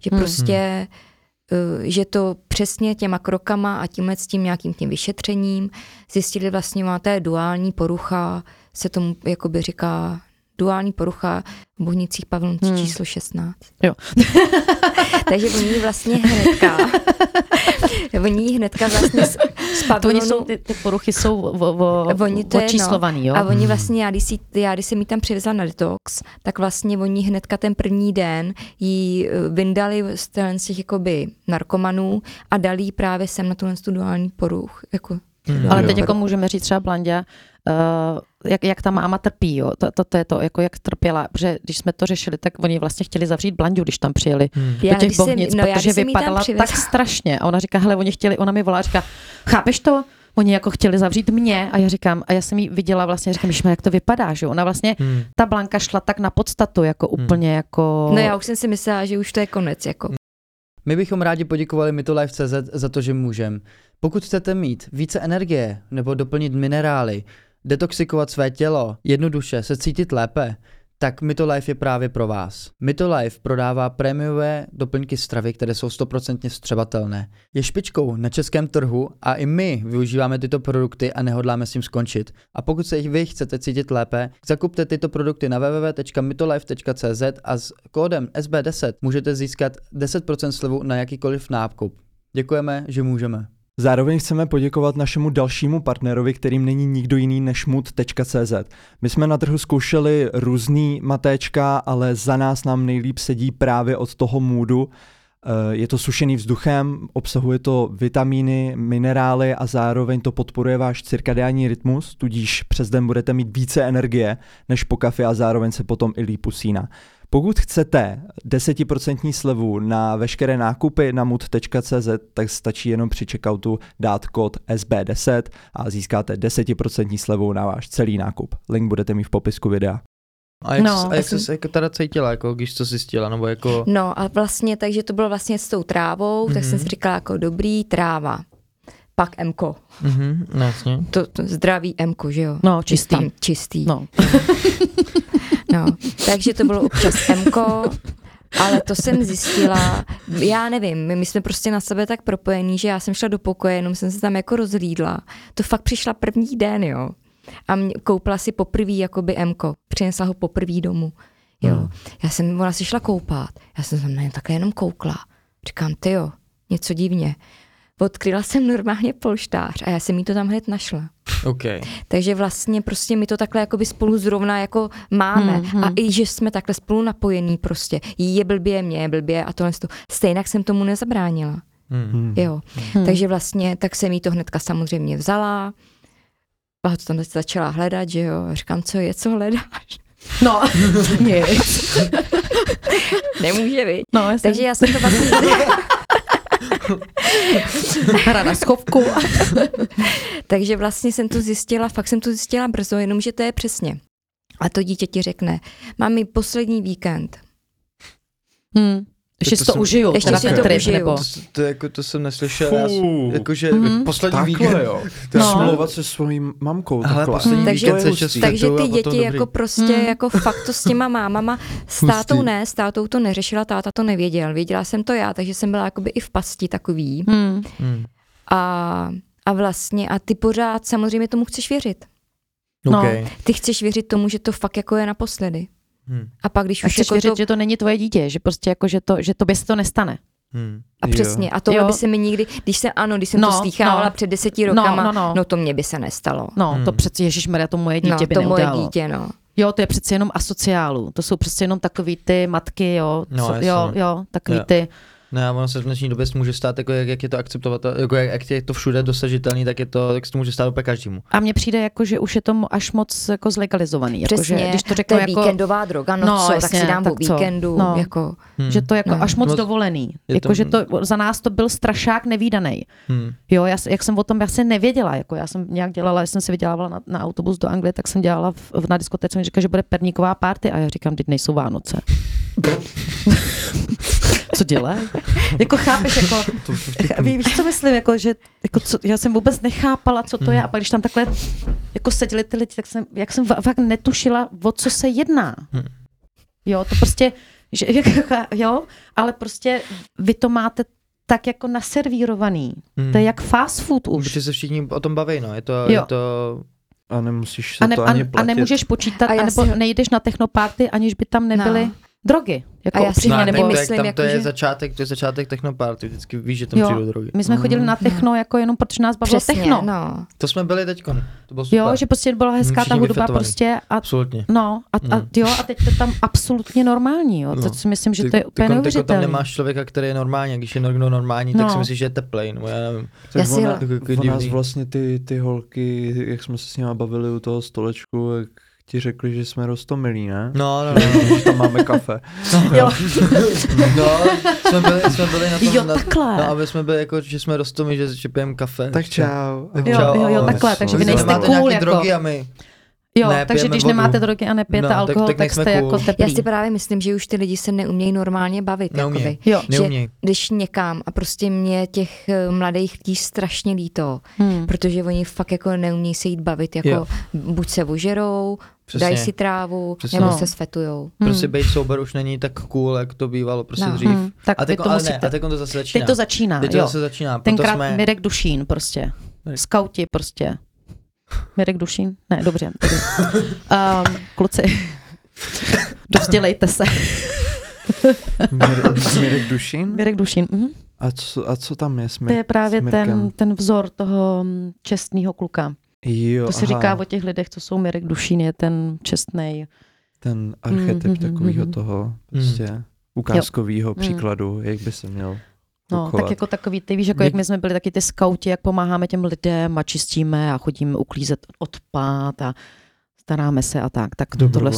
Že prostě, že to přesně těma krokama a tímhle s tím nějakým tím vyšetřením zjistili vlastně, má to duální porucha, se tomu jakoby říká duální porucha v Bohnicích Pavlonci číslo 16. Jo. Takže oni vlastně hnedka vlastně z Pavlonu... Oni jsou, ty poruchy jsou očíslovaný, jo? A oni vlastně, já když jsem ji tam přivezla na detox, tak vlastně oni hnedka ten první den jí vyndali z těch jakoby narkomanů a dali jí právě sem na tuhle duální poruch. Jako, ale teď jako můžeme říct třeba Blandě, jak ta máma trpí, jo? To je to, jako jak trpěla, protože když jsme to řešili, tak oni vlastně chtěli zavřít Blandu, když tam přijeli do těch Bohnic, protože vypadala tak strašně a ona říká, hele, ona mi volá a říká, chápeš to? Oni jako chtěli zavřít mě a já jsem jí viděla vlastně, říkám, Mišma, jak to vypadá, že ona vlastně, ta Blanka šla tak na podstatu, jako úplně jako... No já už jsem si myslela, že už to je konec, jako... My bychom rádi poděkovali Mytolife.cz za to, že můžeme. Pokud chcete mít více energie nebo doplnit minerály, detoxikovat své tělo, jednoduše se cítit lépe, tak Mytolife je právě pro vás. Mytolife prodává prémiové doplňky stravy, které jsou 100% vstřebatelné. Je špičkou na českém trhu a i my využíváme tyto produkty a nehodláme s tím skončit. A pokud se vy chcete cítit lépe, zakupte tyto produkty na www.mytolife.cz a s kódem SB10 můžete získat 10% slevu na jakýkoliv nákup. Děkujeme, že můžeme. Zároveň chceme poděkovat našemu dalšímu partnerovi, kterým není nikdo jiný než Mood.cz. My jsme na trhu zkoušeli různý matéčka, ale za nás nám nejlíp sedí právě od toho Moodu. Je to sušený vzduchem, obsahuje to vitamíny, minerály a zároveň to podporuje váš cirkadiální rytmus, tudíž přes den budete mít více energie než po kafi a zároveň se potom i líp usíná. Pokud chcete 10% slevu na veškeré nákupy na mood.cz, tak stačí jenom při checkoutu dát kód SB10 a získáte 10% slevu na váš celý nákup. Link budete mít v popisku videa. A jak jsi se teda cítila, jako, když to zjistila? Nebo jako... No a vlastně, takže to bylo vlastně s tou trávou, tak jsem si říkala jako dobrý, tráva. Pak Mko. To zdravý Mko, že jo? No, čistý. No. No, takže to bylo občas Mko, ale to jsem zjistila, já nevím, my jsme prostě na sebe tak propojení, že já jsem šla do pokoje, jenom jsem se tam jako rozhlídla. To fakt přišla první den, jo. A koupila si poprvý jakoby Mko, přinesla ho poprvý domů, jo. Ona si šla koupat, já jsem tam na ně také jenom koukla. Říkám, tyjo, něco divně. Odkryla jsem normálně polštář a já jsem jí to tam hned našla. Okay. Takže vlastně prostě my to takhle jakoby spolu zrovna jako máme a i že jsme takhle spolu napojení prostě. Jí je blbě, mě je blbě a tohle. Stejnak jsem tomu nezabránila. Jo. Takže vlastně tak jsem jí to hnedka samozřejmě vzala. A to tam začala hledat, že jo. A říkám, co hledáš? No, nic. Nemůže, viď? No, takže já jsem to vlastně... Hra na schovku. Takže vlastně jsem to zjistila brzo, jenomže to je přesně. A to dítě ti řekne, mami, poslední víkend. Ještě to užiju. Ještě si to užiju. To jsem neslyšel. Jakože poslední víkend. Smlouvat se svojí mamkou. Takže ty děti jako prostě jako fakt to s těma mámama. S tátou ne, s tátou to neřešila, táta to nevěděl. Věděla jsem to já, takže jsem byla jakoby i v pasti takový. A vlastně, a ty pořád samozřejmě tomu chceš věřit. Okay. No, ty chceš věřit tomu, že to fakt jako je naposledy. A pak když a už jako věřit, že to není tvoje dítě, že prostě jako, že tobě se to nestane. A přesně, a tohle by se mi nikdy, když jsem to slýchávala před 10 rokama, no to mě by se nestalo. To přeci, ježišmarja, to moje dítě by neudělalo. To moje dítě, Jo, to je přeci jenom asociálu, to jsou přeci jenom takový ty matky, takový ty... Ne, ono se v dnešní době může stát, jako jak je to akceptovat, jako jak je to všude dosažitelný, tak se to může stát úplně každému. A mně přijde, jako, že už je to až moc jako zlegalizovaný. Přesně, jako, že, když to řeknu, to je jako, víkendová droga, jasně, tak si dám po víkendu. Jako, že to je jako až moc dovolený. Jako, že to, za nás to byl strašák nevídanej. Jo, jak jsem o tom, já se nevěděla, jako, já jsem nějak dělala, když jsem si vydělávala na autobus do Anglie, tak jsem dělala na diskotéce, mi říkala, že bude perníková party a já říkám, teď nejsou Vánoce. Co dělají? Jako chápeš, jako, víš, co myslím, jako, že jako, já jsem vůbec nechápala, co to je, a pak když tam takhle jako seděli ty lidi, tak jsem fakt netušila, o co se jedná. Jo, to prostě, že, jo, ale prostě vy to máte tak jako naservírovaný. To je jak fast food už. Protože se všichni o tom baví, je to... A nemusíš se to ani platit. A nemůžeš počítat, anebo nejdeš na technoparty, aniž by tam nebyly... Drogy. Jako a já si nemyslím, tam to, jako, je že... to je začátek technoparty, vždycky víš, že tam přijdou drogy. My jsme chodili na techno jako jenom protože nás bavilo techno. To jsme byli teďko. To bylo super. Jo, že prostě byla hezká ta hudba prostě a absolutně. A teď to tam absolutně normální, jo. To si myslím, že to je úplně neuvěřitelné. Tam nemáš člověka, který je normální, když je někdo normální, tak si myslíš, že je teplej, no já nevím. U nás vlastně ty holky, jak jsme se s nimi bavili u toho stolečku, ti řekli, že jsme roztomilí, ne? No. Že tam máme kafe. Jsme byli na tom... Jo, takhle. Aby jsme byli jako, že jsme roztomilí, že pijeme kafe. Tak čau. Jo, takhle, takže vy nejste cool jako... drogy a my... Jo, takže když nemáte drogy a nepijete alkohol, tak jste jako teplý. Já si právě myslím, že už ty lidi se neumějí normálně bavit. Neumějí. Když někam a prostě mě těch mladých lidí strašně líto, protože oni fakt jako neumějí se jít bavit, jako buď se ožerou, dají si trávu, nebo se svetujou. Prostě být sober už není tak cool, jak to bývalo prostě dřív. A teď to zase začíná. Teď to zase začíná. Tenkrát Mirek Dušín prostě. Skauti prostě. Mirek Dušín? Ne, dobře. Kluci, dovzdělejte se. Mirek Dušín? Mirek Dušín. A co tam je s Mirkem? To je právě ten vzor toho čestného kluka. Jo, to se říká o těch lidech, co jsou Mirek Dušín, je ten čestnej. Ten archetyp takového toho prostě ukázkového příkladu, jak by se měl. Tak jako takový, ty víš, jako jak my jsme byli taky ty skauti, jak pomáháme těm lidem a čistíme a chodíme uklízet odpad a staráme se a tak. Tak tohle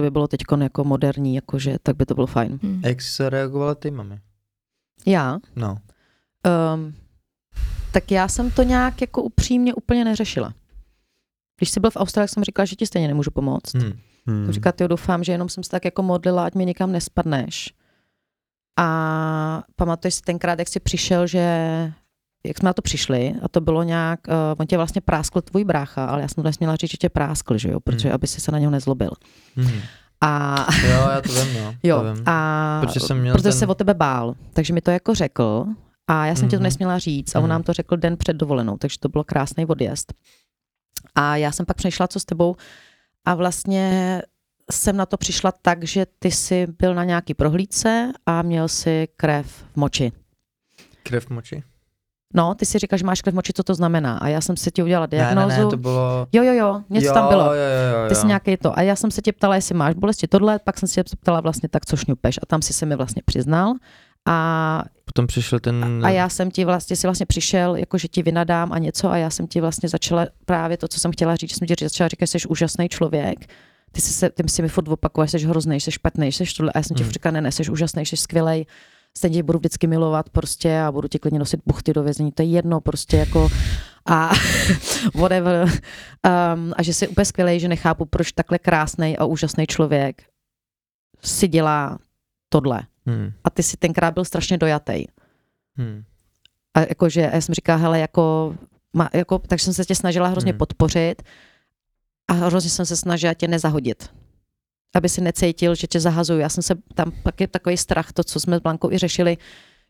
by bylo teď jako moderní, jakože tak by to bylo fajn. Jak jsi reagovala ty, mami? Já? No. Tak já jsem to nějak jako upřímně úplně neřešila. Když jsi byl v Austrálii, jsem říkala, že ti stejně nemůžu pomoct. Říkala, tyjo, doufám, že jenom jsem se tak jako modlila, ať mě nikam nespadneš. A pamatuješ si tenkrát, jak jsi přišel, jak jsme na to přišli a to bylo nějak, on tě vlastně práskl tvůj brácha, ale já jsem dnes měla říct, že tě práskl, že jo, protože aby si se na něho nezlobil. A... Jo, já to vím, jo. A protože se o tebe bál, takže mi to jako řekl a já jsem tě to nesměla říct a on nám to řekl den před dovolenou, takže to bylo krásný odjezd. A já jsem pak přešla, co s tebou a vlastně... jsem na to přišla tak, že ty jsi byl na nějaký prohlídce a měl jsi krev v moči. Krev v moči? No, ty si říkáš, že máš krev v moči, co to znamená. A já jsem se ti udělala diagnózu. Ne, to bylo... Jo, něco tam bylo. Ty jsi nějaký to. A já jsem se tě ptala, jestli máš bolesti tohle, pak jsem se tě ptala vlastně tak, co šňupeš. A tam jsi se mi vlastně přiznal. A potom přišel ten... A já jsem ti si přišel, jako že ti vynadám a něco a já jsem ti vlastně začala právě to, co jsem chtěla říct, jsem ti začala říkat, že jsi úžasný člověk. Ty si mi furt opakuješ, jsi hroznej, jsi špatnej, jsi tohle. A já jsem ti říkala, ne, jsi úžasnej, jsi skvělej, stejně budu vždycky milovat prostě a budu ti klidně nosit buchty do vězení, to je jedno prostě jako a whatever. A že jsi úplně skvělej, že nechápu, proč takhle krásnej a úžasnej člověk si dělá tohle. A ty si tenkrát byl strašně dojatej. A jakože, já jsem říkala, hele, jako, takže jsem se tě snažila hrozně podpořit a hrozně jsem se snažila tě nezahodit. Aby si necítil, že tě zahazuju. Já jsem se, tam pak je takový strach, to, co jsme s Blankou i řešili,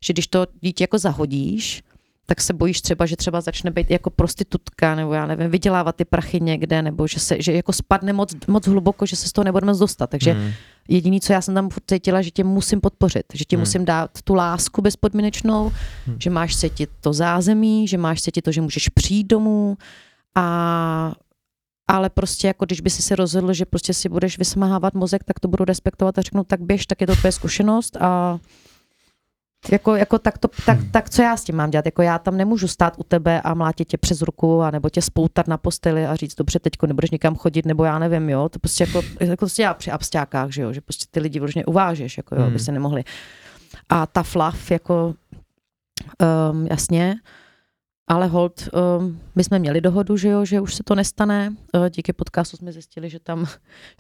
že když to dítě jako zahodíš, tak se bojíš třeba, že třeba začne být jako prostitutka, nebo já nevím, vydělávat ty prachy někde, nebo že jako spadne moc hluboko, že se z toho nebudeme moc dostat. Takže jediné, co já jsem tam cítila, že tě musím podpořit, že ti musím dát tu lásku bezpodmínečnou, že máš cítit to zázemí, že máš cítit to, že můžeš přijít domů, ale prostě jako když by si se rozhodl, že prostě si budeš vysmáhávat mozek, tak to budu respektovat a řeknu, tak běž, tak je to tvoje zkušenost a tak co já s tím mám dělat? Jako já tam nemůžu stát u tebe a mlátit tě přes ruku a nebo tě spoutat na posteli a říct, dobře, teďko nebudeš nikam chodit, nebo já nevím, jo. To prostě jako se dělá při absťákách, že jo, že prostě ty lidi vložně uvážeš, jako jo, aby se nemohli. A ta flav, jako jasně, ale hold, my jsme měli dohodu, že jo, že už se to nestane. Díky podcastu jsme zjistili, že tam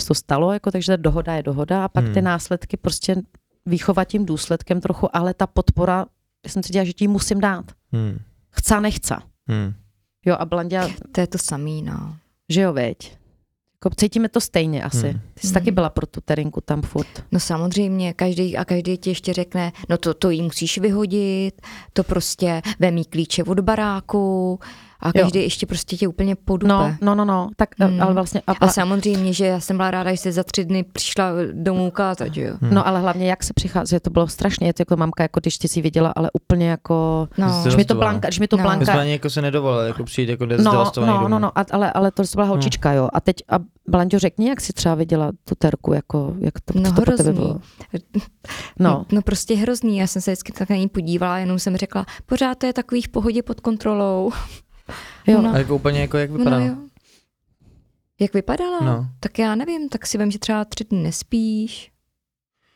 se to stalo, jako, takže dohoda je dohoda a pak ty následky prostě výchova tím důsledkem trochu, ale ta podpora, já jsem si dělala, že ti musím dát. Chce, nechce. Jo a Blanďa... To je to samý, no. Že jo, veď. Cítíme to stejně asi. Ty jsi taky byla pro tu terinku tam furt. No samozřejmě, každý ti ještě řekne, no to jí musíš vyhodit, to prostě vemí klíče od baráku a každý ještě prostě tě úplně podupe. No, tak ale vlastně... A samozřejmě, že já jsem byla ráda, že se za 3 dny přišla domů ukázat, jo. No ale hlavně jak se přichází, to bylo strašně, jako mamka, jako když ty jsi viděla, ale úplně jako... Když mi to Blanka... Vyzvání jako se nedovolila, jako přijít jako dezdalastovaný domů. Ale to byla holčička, jo. A teď, a Blanďo, řekni, jak jsi třeba viděla tu terku, jako, jak to, no, to pro tebe bylo. No prostě hrozný, já jsem se vždycky tak na ní podívala, jenom jsem řekla, pořád to je takový v pohodě pod kontrolou. Jo, no. A jako úplně jako jak vypadala? No, jak vypadala? No. Tak já nevím, tak si vím, že třeba 3 dny nespíš.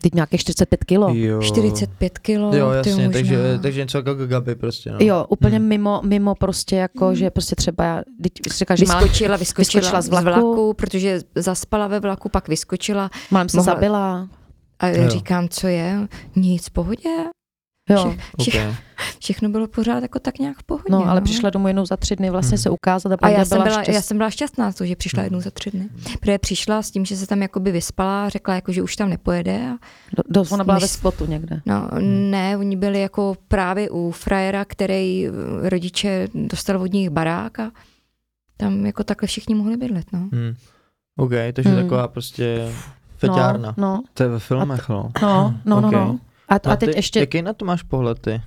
Teď nějaké 45 kilo. Jo. 45 kilo. Jo, jasně, takže něco jako Gabi prostě. No. Jo, úplně mimo prostě jako, že prostě třeba, když si říkáš, že vyskočila z vlaku, protože zaspala ve vlaku, pak vyskočila. Mám se zabila. A jo. Říkám, co je? Nic, v pohodě. Jo. Všechno bylo pořád jako tak nějak v pohodě. No, ale přišla domů jednou za 3 dny vlastně se ukázat. A já jsem byla šťastná, že přišla jednou za 3 dny. Protože přišla s tím, že se tam jakoby vyspala a řekla, jako, že už tam nepojede. Ona byla ve spotu někde. No, ne, oni byli jako právě u frajera, který rodiče dostal od nich barák a tam jako takhle všichni mohli bydlet. No. OK, takže taková prostě feťárna. No. To je ve filmech, no. No. A teď ještě... Jaký na to máš pohled ty?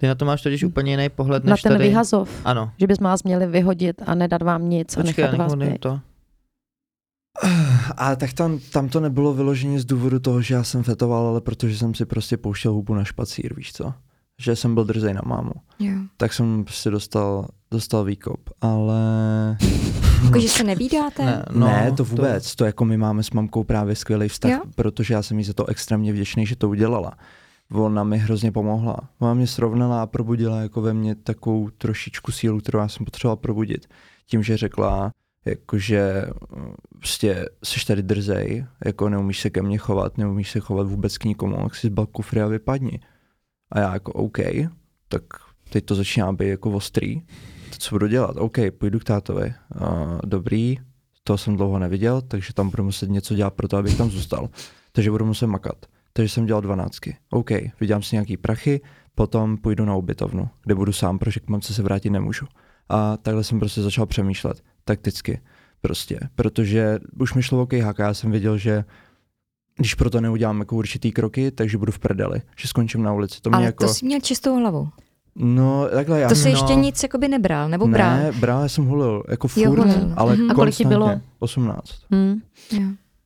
Ty na to máš totiž úplně jiný pohled než tady. Na ten vyhazov. Ano. Že bys vás měli vyhodit a nedat vám nic. Počkej, a nechat vás být. A tak tam to nebylo vyloženě z důvodu toho, že já jsem fetoval, ale protože jsem si prostě pouštěl hubu na špacír, víš co? Že jsem byl drzej na mámu. Yeah. Tak jsem prostě dostal výkop, ale... Jako, že se nevídáte? Ne, to vůbec. To jako my máme s mamkou právě skvělý vztah, protože já jsem jí za to extrémně vděčný, že to udělala. Ona mi hrozně pomohla. Ona mě srovnala a probudila jako ve mně takovou trošičku sílu, kterou já jsem potřeboval probudit. Tím, že řekla, jakože prostě seš tady drzej, jako neumíš se ke mně chovat, neumíš se chovat vůbec k nikomu, jak si zbal kufry a vypadni. A já jako OK, tak teď to začíná být jako ostrý. Co budu dělat? OK, půjdu k tátovi. Dobrý, toho jsem dlouho neviděl, takže tam budu muset něco dělat pro to, abych tam zůstal. Takže budu muset makat. Takže jsem dělal 12. OK, vydělám si nějaký prachy, potom půjdu na ubytovnu, kde budu sám, protože k mamce se vrátit nemůžu. A takhle jsem prostě začal přemýšlet, takticky prostě, protože už mi šlo o kejhák a já jsem věděl, že když proto neudělám jako určitý kroky, takže budu v prdeli, že skončím na ulici. To jsi měl čistou hlavu. No, takhle já. To jsi ještě nic jakoby nebral, nebo bral? Ne, bral, já jsem hulil, jako furt, ale konstantně. A kolik ti bylo? 18.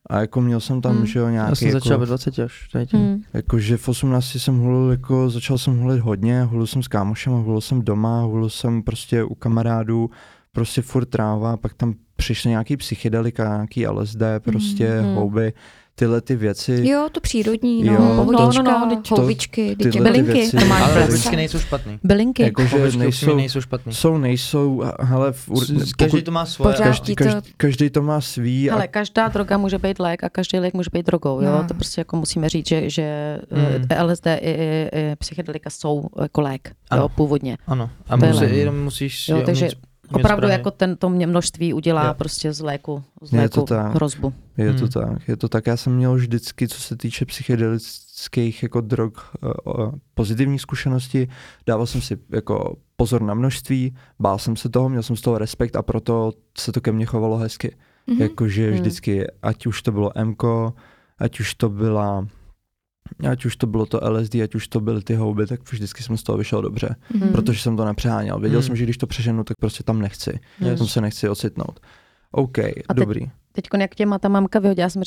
A jako měl jsem tam, že jo, nějaký... Já jsem začal ve 20 až teď. Jakože v 18 jsem hulil, jako začal jsem hulit hodně, hulil jsem s kámošem, hulil jsem doma, hulil jsem prostě u kamarádů, prostě furt tráva, pak tam přišly nějaký psychedelika, nějaký LSD, prostě houby. tyhle ty věci. Jo, to přírodní, pohodlíčka, houbičky, bylinky. Bylinky nejsou špatný. Bylinky. Jakože nejsou špatný. Nejsou, hele. Každý to má svoje. Každý to má svý. Ale každá droga může být lék a každý lék může být drogou. Jo? To prostě jako musíme říct, že LSD i psychedelika jsou jako lék. Jo, původně. Ano. A jenom musíš... Jo, takže opravdu jako to mě množství udělá prostě z léku hrozbu. Je to tak. Je to tak. Já jsem měl vždycky, co se týče psychedelických jako drog, pozitivní zkušenosti. Dával jsem si jako pozor na množství, bál jsem se toho, měl jsem z toho respekt a proto se to ke mně chovalo hezky. Mm-hmm. Jakože vždycky, ať už to bylo MKO, ať už to bylo to LSD, ať už to byly ty houby, tak vždycky jsem z toho vyšel dobře, protože jsem to nepřeháněl. Věděl jsem, že když to přeženu, tak prostě tam nechci. Tam se nechci ocitnout. OK, a dobrý. Teďko jak tě ta mamka vyhodila, jsem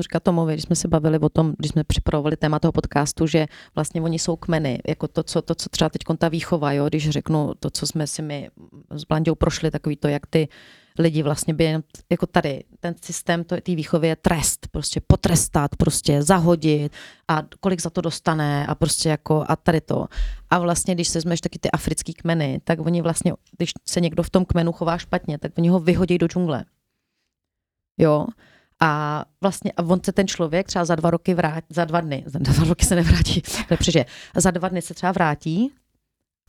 říkala Tomovi, když jsme se bavili o tom, když jsme připravovali téma toho podcastu, že vlastně oni jsou kmeny, jako to, co třeba teďkon ta výchova, jo, když řeknu to, co jsme si my s Blandou prošli, takový to, jak ty lidi vlastně by jako tady, ten systém té výchovy je trest, prostě potrestat, prostě zahodit a kolik za to dostane a prostě jako a tady to. A vlastně, když se vezmeš taky ty africký kmeny, tak oni vlastně, když se někdo v tom kmenu chová špatně, tak oni ho vyhodí do džungle. Jo. A vlastně a on se ten člověk třeba za 2 roky vrátí, za 2 roky se nevrátí, nepřežije, za 2 dny se třeba vrátí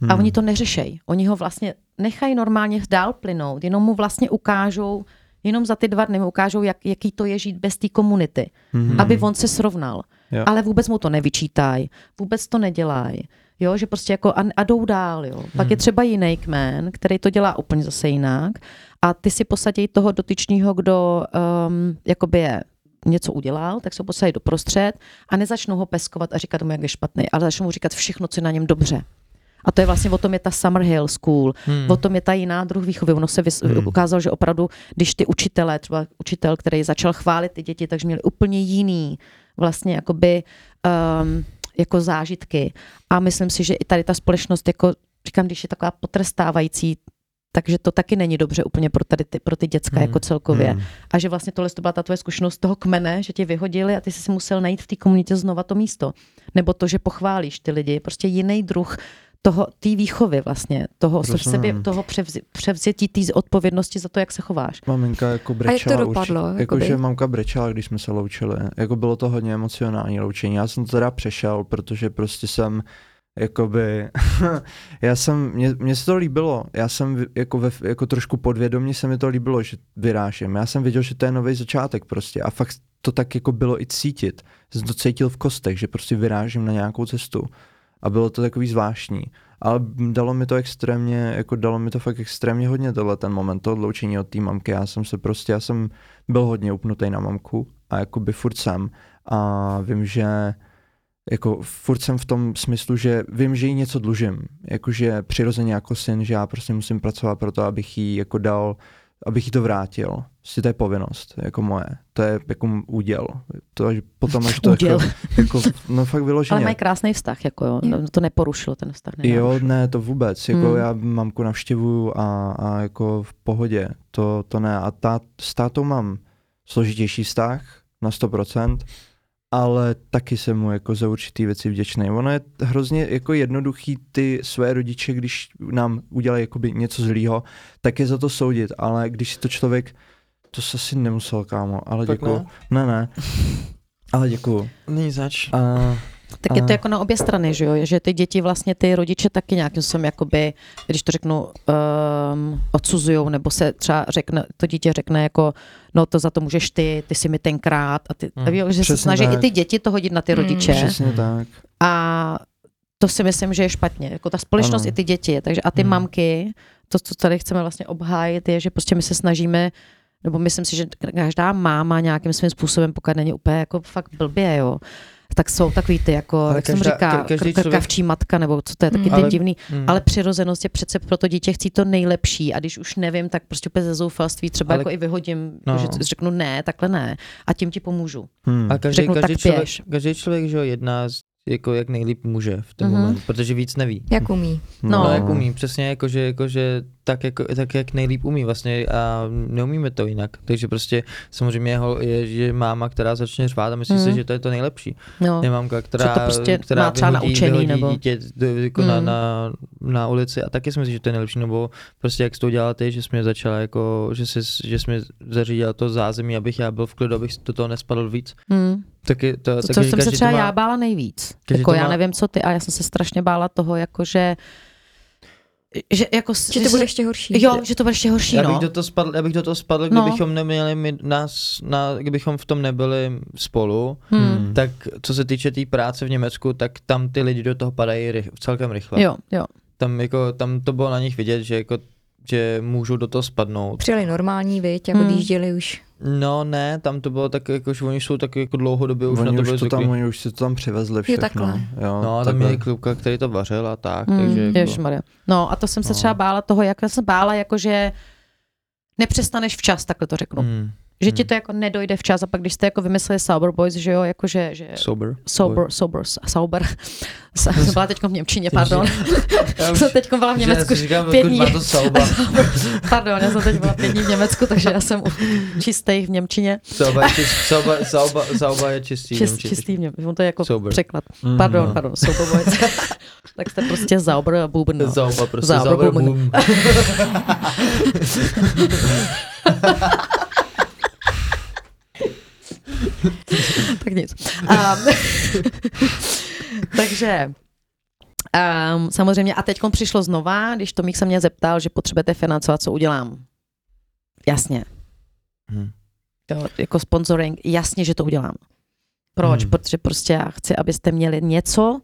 a oni to neřešej. Oni ho vlastně nechají normálně dál plynout, jenom mu vlastně ukážou, jenom za ty 2 dny mu ukážou, jaký to je žít bez té komunity, aby on se srovnal. Jo. Ale vůbec mu to nevyčítají, vůbec to nedělají. Jo, že prostě jako a jdou dál, jo. Pak je třeba jiný kmen, který to dělá úplně zase jinak a ty si posadí toho dotyčního, kdo jakoby je něco udělal, tak se ho posadí doprostřed a nezačnou ho peskovat a říkat mu, jak je špatný, ale začnou mu říkat všechno, co je na něm dobře. A to je vlastně, o tom je ta Summerhill School, o tom je ta jiná druh výchovy. Ono se ukázalo, že opravdu, když ty učitelé, třeba učitel, který začal chválit ty děti, takže měli úplně jiný vlastně jakoby jako zážitky. A myslím si, že i tady ta společnost, jako říkám, když je taková potrestávající, takže to taky není dobře úplně pro ty děcka jako celkově. A že vlastně tohle to byla ta tvoje zkušenost toho kmene, že tě vyhodili a ty jsi si musel najít v té komunitě znova to místo. Nebo to, že pochválíš ty lidi, prostě jiný druh toho, té výchovy vlastně, toho sebe, toho převzetí té odpovědnosti za to, jak se chováš. Maminka jako brečela. A jak to dopadlo? Jakože mamka brečela, když jsme se loučili. Jako bylo to hodně emocionální loučení. Já jsem to teda přešel, protože prostě jsem jakoby, mně se to líbilo. Já jsem jako trošku podvědomě se mi to líbilo, že vyrážím. Já jsem viděl, že to je nový začátek prostě a fakt to tak jako bylo i cítit. Jsem to cítil v kostech, že prostě vyrážím na nějakou cestu. A bylo to takový zvláštní. Ale dalo mi to fakt extrémně hodně ten moment, to odloučení od té mamky. Já jsem byl hodně upnutý na mamku a jakoby furt jsem. A vím, že jako furt jsem v tom smyslu, že vím, že jí něco dlužím. Jakože přirozeně jako syn, že já prostě musím pracovat pro to, abych jí jako dal, abych jí to vrátil. Prostě to je povinnost, jako moje. To je jako úděl. To až potom až to úděl. No fakt vyloženě. Ale mají krásný vztah, jako jo. To neporušilo ten vztah. Jo, ne, to vůbec. Jako já mamku navštěvuju a jako v pohodě. To ne. A s tátou mám složitější vztah na 100%, ale taky jsem mu jako za určitý věci vděčný. Ono je hrozně jako jednoduchý ty své rodiče, když nám udělají jakoby něco zlýho, tak je za to soudit, ale když si to člověk, to se asi nemusel, kámo, ale tak děkuju. Ne, ale děkuju. Není zač. Tak je to jako na obě strany, že jo, že ty děti vlastně, ty rodiče taky nějakým způsobem jakoby, když to řeknu, odsuzujou, nebo se třeba to dítě řekne jako, no to za to můžeš ty si mi tenkrát a ty, že se snaží tak. I ty děti to hodit na ty rodiče. Přesně tak. A to si myslím, že je špatně, jako ta společnost ano. I ty děti, takže a ty mamky, to, co tady chceme vlastně obhájit, je, že prostě my se snažíme, nebo myslím si, že každá máma nějakým svým způsobem, pokud není úplně jako fakt blbě, jo, tak jsou takový ty, jako, jak jsem říká, kavčí matka, nebo co to je, taky ty divný, ale přirozenost je přece pro to dítě chcí to nejlepší a když už nevím, tak prostě úplně ze zoufalství třeba ale, jako i vyhodím, že řeknu ne, takhle ne a tím ti pomůžu. A každý člověk, že jedná jako jak nejlíp může v ten moment, protože víc neví. Jak umí. No, jak umí, přesně, jakože tak jak nejlíp umí vlastně a neumíme to jinak. Takže prostě samozřejmě je máma, která začne řvát a myslí si, že to je to nejlepší. No. Je mámka, která má třeba naučený nebo dítě jako na ulici a taky si myslí, že to je nejlepší, nebo prostě jak jsi to udělala ty, že jsi mě začala jako, že jsi mě zařídila to zázemí, abych já byl v klidu, abych do toho nespadl víc. Taky to, co jsem se třeba já bála nejvíc. Jako já nevím, co ty, ale já jsem se strašně bála toho, jakože že to bude ještě horší. Jo, že to bude ještě horší, no. Já bych do toho spadl, kdybychom neměli kdybychom v tom nebyli spolu, tak co se týče té práce v Německu, tak tam ty lidi do toho padají celkem rychle. Jo. Tam to bylo na nich vidět, že můžou do toho spadnout. Přijeli normální, odjížděli už. No ne, tam to bylo tak jako, že oni jsou tak jako dlouhodobě už oni na to byli zvyklí. Oni už si to tam přivezli všechno. Jo, tam měli kluka, který to vařil a tak. Takže ježišmarja. No a to jsem se třeba bála toho, jak jsem bála, jakože nepřestaneš včas, takhle to řeknu. Že ti to jako nedojde včas a pak když jste jako vymysleli Sober Boys, že jo, jakože Sober. To byla teďko v němčině, pardon. To teďko byla v Německu pět dní. Pardon, já jsem teď byla 5 dní v Německu, takže já jsem čistý v němčině. Sober je čistý v němčině. Čistý v němčině, to je jako překlad. Pardon, Sober Boys. Tak jste prostě Sauber a Buben. No. Sauber Buben. Tak nic. Takže samozřejmě a teďkon přišlo znova, když Tomík se mě zeptal, že potřebujete financovat, co udělám. Jasně. Jo, jako sponsoring, jasně, že to udělám. Proč? Protože prostě já chci, abyste měli něco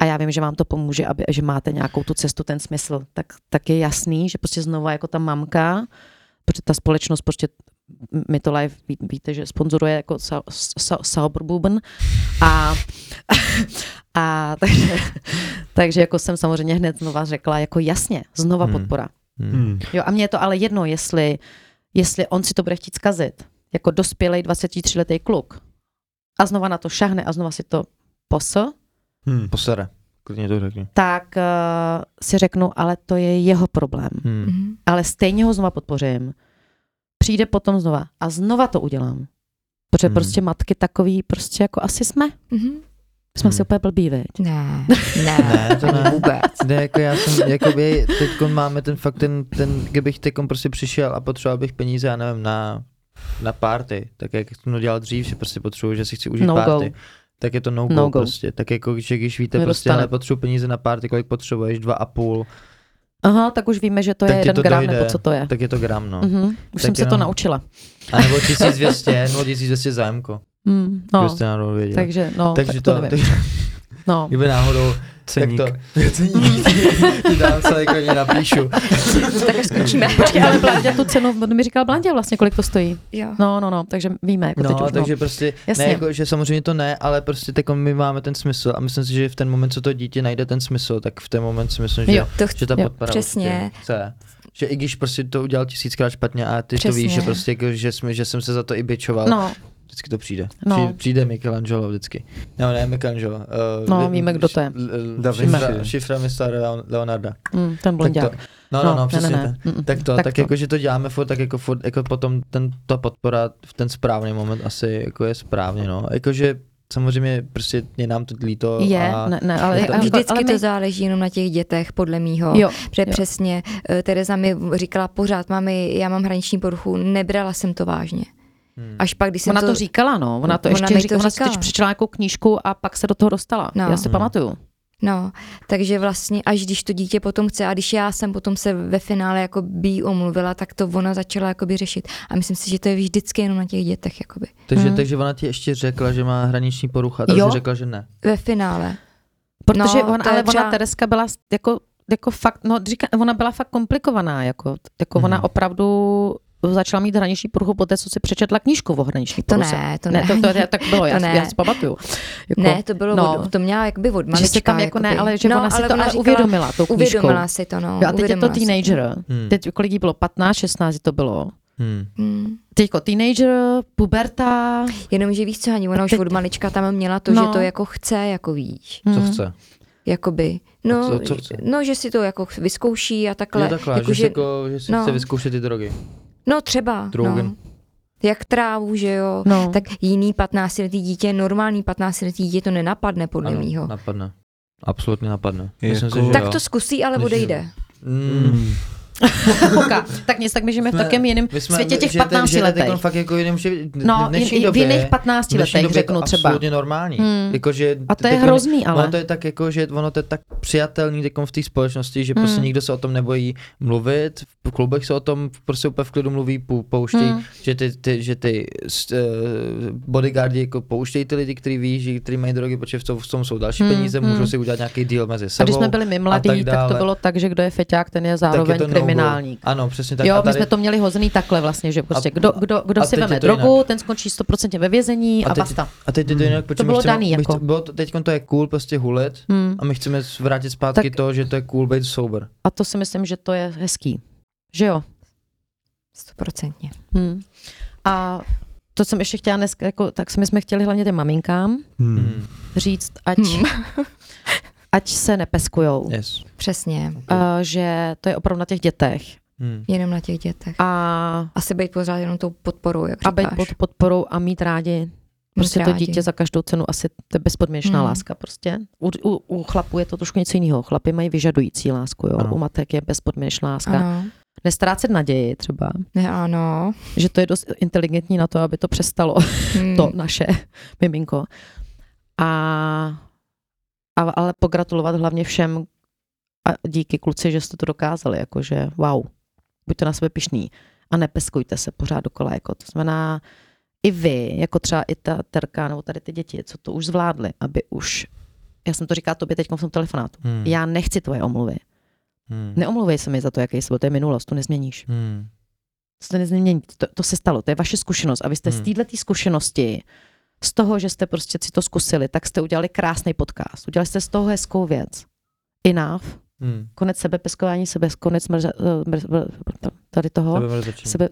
a já vím, že vám to pomůže, že máte nějakou tu cestu, ten smysl. Tak je jasný, že prostě znova jako ta mamka, protože ta společnost prostě Mytolife, víte, že sponzoruje jako Sauberbuben a takže jako jsem samozřejmě hned znova řekla, jako jasně, znova podpora. Jo, a mně je to ale jedno, jestli on si to bude chtít zkazit, jako dospělej 23-letý kluk a znova na to šahne a znova si to posere. Tak si řeknu, ale to je jeho problém. Ale stejně ho znova podpořím. Přijde potom znova a znova to udělám. Protože prostě matky takový prostě jako asi jsme. Jsme asi úplně blbý, viď? Ne, to ne. Vůbec. Ne, jako já jsem, jakoby teďkon máme ten fakt, ten kdybych teďkon prostě přišel a potřeboval bych peníze, já nevím, na party, tak jak jsem to dělal dřív, že prostě potřebuji, že si chci užít party. Tak je to no go prostě. Tak jako, když víte, prostě nepotřebuji peníze na party, kolik potřebuješ, 2,5. Aha, tak už víme, že to je 1 gram, dojde, nebo co to je. Tak je to gram, no. Už tak jsem se to naučila. A nebo 1200, nebo 1200 zájemko. No, takže, no, takže tak to nevím. Takže, no. Kdyby náhodou, ceník. Tak to, dám se, jako mě napíšu. Tak až skončíme. Počkej, ale Blanka tu cenu, mi říkala Blanka vlastně, kolik to stojí. Jo. No, takže víme. Jako no, teď už, takže prostě, jasně. Ne, jako, že samozřejmě to ne, ale prostě tak my máme ten smysl a myslím si, že v ten moment, co to dítě najde ten smysl, tak v ten moment si myslím, že ta podpora přesně. Chce. Že i když prostě to udělal 1000krát špatně a ty přesně. To víš, že prostě, že jsem se za to i bičoval. No. Vždycky to přijde. No. Přijde Michelangelo vždycky. No, ne Michelangelo. No, víme, kdo to je. Šifra mistra Leonarda. Ten blonďák. No, přesně. Ne. Tak jako, že to děláme furt, potom ta podpora v ten správný moment asi jako je správně, no. Jakože samozřejmě prostě je nám to líto. Ale vždycky to záleží jenom na těch dětech, podle mýho. Protože přesně Tereza mi říkala pořád, mami, já mám hraniční poruchu, nebrala jsem to vážně. Až pak, když ona to říkala, no. Ona si teď přečetla nějakou knížku a pak se do toho dostala. No. Já si pamatuju. No, takže vlastně až když to dítě potom chce a když já jsem potom se ve finále jako by omluvila, tak to ona začala jakoby řešit. A myslím si, že to je vždycky jenom na těch dětech. Jakoby. Takže ona ti ještě řekla, že má hraniční porucha, takže řekla, že ne. Ve finále. Protože ona Tereska byla jako fakt, ona byla fakt komplikovaná. Jako ona opravdu začala mít hraniční poruchu poté, co si přečetla knížku o hraniční poruchu. To ne. To tak bylo, já si pamatuju. To bylo, to měla jakby od malička. Že se tam jako ne, ale že ona si to ona říkala, uvědomila tou knížkou. Uvědomila si to, no. A teď je to teenager. Teď kolik jí bylo? 15, 16 to bylo. Teďko teenager, puberta. Jenomže víš co, Hani, ona už od malička tam měla to, že to jako chce, jako víš. Co chce? jakoby, no, no, že si to jako vyzkouší a takhle. No takhle, jako, že si chce vyzkoušet ty drogy. No třeba, no. Jak trávu, že jo, no. Tak jiný 15letý dítě, normální 15letý dítě to nenapadne podle mýho. Napadne, absolutně napadne. Jako... Tak to zkusí, ale odejde. Tak nic, tak my žijeme v takém jiném světě těch 15 letech. Jako no, v jiných 15 letech řeknu třeba. Absolutně normální. Jakože, a to je hrozný, ale. Ono to je tak, jako, že ono to je tak přijatelný v té společnosti, že prostě nikdo se o tom nebojí mluvit, v klubech se o tom prostě úplně v klidu mluví, pouštějí, že ty bodyguardi jako pouštějí ty lidi, kteří ví, že kteří mají drogy, protože v tom jsou další peníze, můžou si udělat nějaký deal mezi sebou. A když jsme byli my mladí, tak to bylo tak, že kdo je feťák, ten je zároveň kriminálník. Ano, přesně tak. Jo, my jsme to měli hozený takhle vlastně, že prostě kdo si veme drogu, ten skončí 100% ve vězení a basta. A teď to jinak, protože teďkon to je cool prostě hulit a my chceme vrátit zpátky to, že to je cool být sober. A to si myslím, že to je hezký. Že jo? 100%. A to jsem ještě chtěla dneska, jako, tak my jsme chtěli hlavně těm maminkám říct, ať se nepeskujou. Yes. Přesně. Že to je opravdu na těch dětech. Jenom na těch dětech. A asi být pořád jenom tou podporou, jak říkáš. A být pod podporou a mít rádi. Prostě to dítě za každou cenu, asi to je bezpodmínečná láska prostě. U chlapů je to trošku něco jiného. Chlapy mají vyžadující lásku, jo. Ano. U matek je bezpodmínečná láska. Ano. Nestrácet naději třeba. Ne, ano. Že to je dost inteligentní na to, aby to přestalo. To naše miminko. Ale pogratulovat hlavně všem a díky kluci, že jste to dokázali, jakože wow, buďte na sebe pyšný a nepeskujte se pořád dokola, jako to znamená i vy, jako třeba i ta Terka nebo tady ty děti, co to už zvládli, aby už, já jsem to říkala tobě teď v tom telefonátu, já nechci tvoje omluvy. Neomluvej se mi za to, jaký jsi byl, to je minulost, to nezměníš. To nezmění, to se stalo, to je vaše zkušenost a vy jste z této zkušenosti z toho, že jste prostě si to zkusili, tak jste udělali krásný podcast. Udělali jste z toho hezkou věc. Enough. Konec sebepeskování, konec tady toho. Sebemrzačení.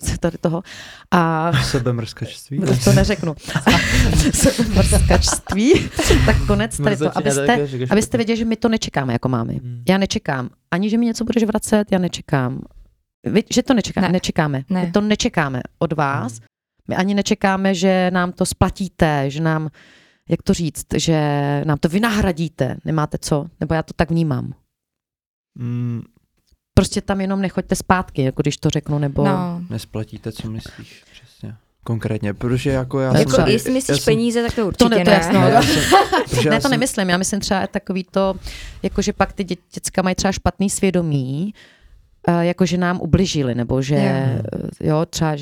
A sebemrzkačství. To neřeknu. Sebemrzkačství. Tak konec tady toho. Abyste věděli, že my to nečekáme jako mámy. Já nečekám. Ani, že mi něco budeš vracet, já nečekám. Že to nečekáme. Nečekáme. My to nečekáme od vás. My ani nečekáme, že nám to splatíte, že nám, jak to říct, že nám to vynahradíte, nemáte co, nebo já to tak vnímám. Prostě tam jenom nechoďte zpátky, jako když to řeknu, nebo... No. Nesplatíte, co myslíš, přesně. Konkrétně, protože jako já... Jako jsem, jestli myslíš peníze, tak to určitě to ne. To jasno, ne, ne, to nemyslím, já myslím třeba takový to, jakože pak ty děcka mají třeba špatný svědomí, jakože nám ubližili, nebo že, jo, třeba,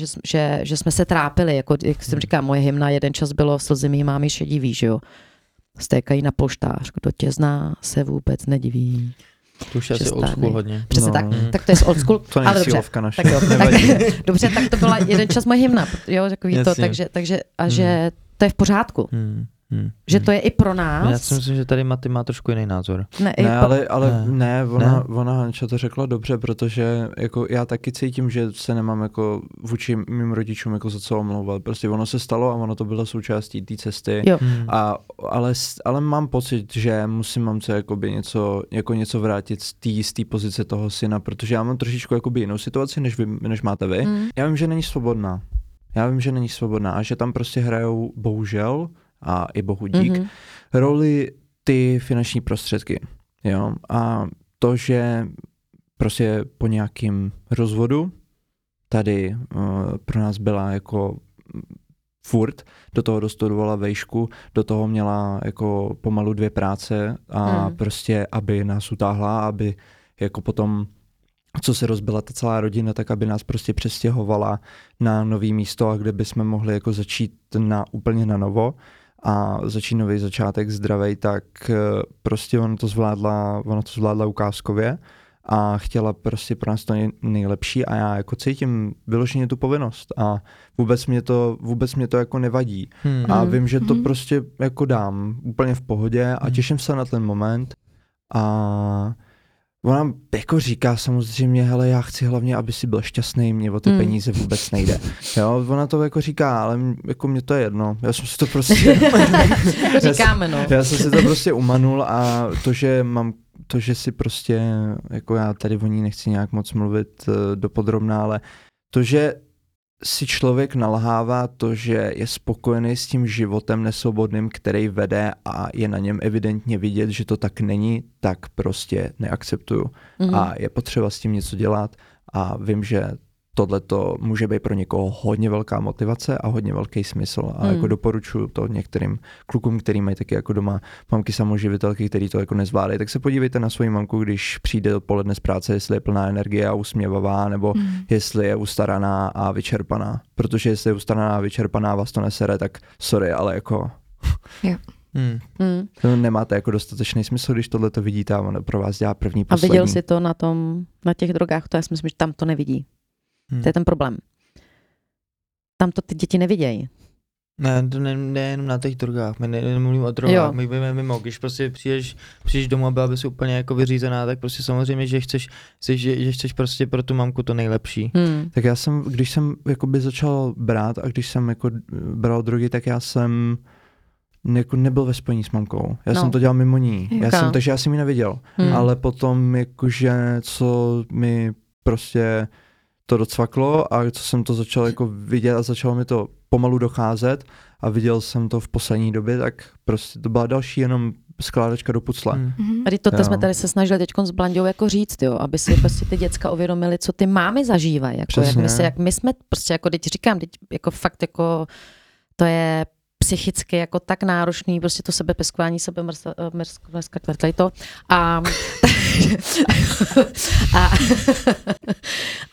že jsme se trápili, jako, jak jsem říkala, moje hymna jeden čas bylo slzy mý mámy šedivý, že jo. Stékají na polštář, kdo tě zná, se vůbec nediví. To už je asi old school hodně. Přesně tak, tak to je old school, to ale dobře. Tak, jo, tak, dobře, tak to byla jeden čas moje hymna, jo, takový to, takže, a že to je v pořádku. Že to je i pro nás. Já si myslím, že tady Maty má trošku jiný názor. Ona Hanča to řekla dobře, protože jako já taky cítím, že se nemám jako vůči mým rodičům jako za co omlouvat. Prostě ono se stalo a ono to bylo součástí té cesty. Ale mám pocit, že musím mamce jakoby něco vrátit z té pozice toho syna, protože já mám trošičku jakoby jinou situaci, než máte vy. Já vím, že není svobodná. A že tam prostě hrajou bohužel a i bohu dík, roli ty finanční prostředky. Jo? A to, že prostě po nějakém rozvodu tady pro nás byla jako furt, do toho dostudovala vejšku, do toho měla jako pomalu 2 práce a prostě, aby nás utáhla, aby jako potom, co se rozbila ta celá rodina, tak aby nás prostě přestěhovala na nový místo, a kde bychom mohli jako začít úplně na novo. A začíná nový začátek zdravej, tak prostě ona to zvládla ukázkově a chtěla prostě pro nás to nejlepší a já jako cítím vyloženě tu povinnost a vůbec mě to jako nevadí. A vím, že to prostě jako dám úplně v pohodě a těším se na ten moment a Ona jako říká samozřejmě, hele, já chci hlavně, aby si byl šťastný, mě o ty peníze vůbec nejde. Jo, ona to jako říká, ale jako mě to je jedno. Já jsem si to prostě... Říkáme, no. Já jsem si to prostě umanul a to, že mám, to, že si prostě, jako já tady o ní nechci nějak moc mluvit dopodrobná, ale to, že si člověk nalhává to, že je spokojený s tím životem nesvobodným, který vede a je na něm evidentně vidět, že to tak není, tak prostě neakceptuju. Mm-hmm. A je potřeba s tím něco dělat a vím, že tohleto může být pro někoho hodně velká motivace a hodně velký smysl. A jako doporučuju to některým klukům, který mají taky jako doma mamky samoživitelky, který to jako nezvládají. Tak se podívejte na svoji mamku, když přijde dopoledne z práce, jestli je plná energie a usměvavá, nebo jestli je ustaraná a vyčerpaná. Protože jestli je ustaraná a vyčerpaná, vás to nesere, tak sorry, ale jako... Yeah. To nemáte jako dostatečný smysl, když tohle to vidíte a ono pro vás dělá první, poslední. A viděl si to na tom, na těch drogách, to já si myslím, že tam to nevidí. To je ten problém. Tam to ty děti nevidějí. Ne, to nejenom na těch drogách, my nemluvím o drogách, my budeme mimo, když prostě přijdeš domů a byla bys úplně jako vyřízená, tak prostě samozřejmě, že chceš prostě pro tu mamku to nejlepší. Tak já jsem, když jsem jakoby začal brát a když jsem jako bral drogy, tak já jsem jako nebyl ve spojení s mamkou. Já jsem to dělal mimo ní, takže já jsem ji neviděl, ale potom jakože co mi prostě to docvaklo a co jsem to začal jako vidět a začalo mi to pomalu docházet a viděl jsem to v poslední době, tak prostě to byla další jenom skládačka do pucle. A to jsme tady se snažili teďkon s Blandou jako říct, jo, aby si prostě ty děcka uvědomili, co ty mámy zažívají, jako jak my jsme prostě jako teď říkám jako fakt jako to je psychicky jako tak náročný, prostě to sebepeskování, sebemrzka,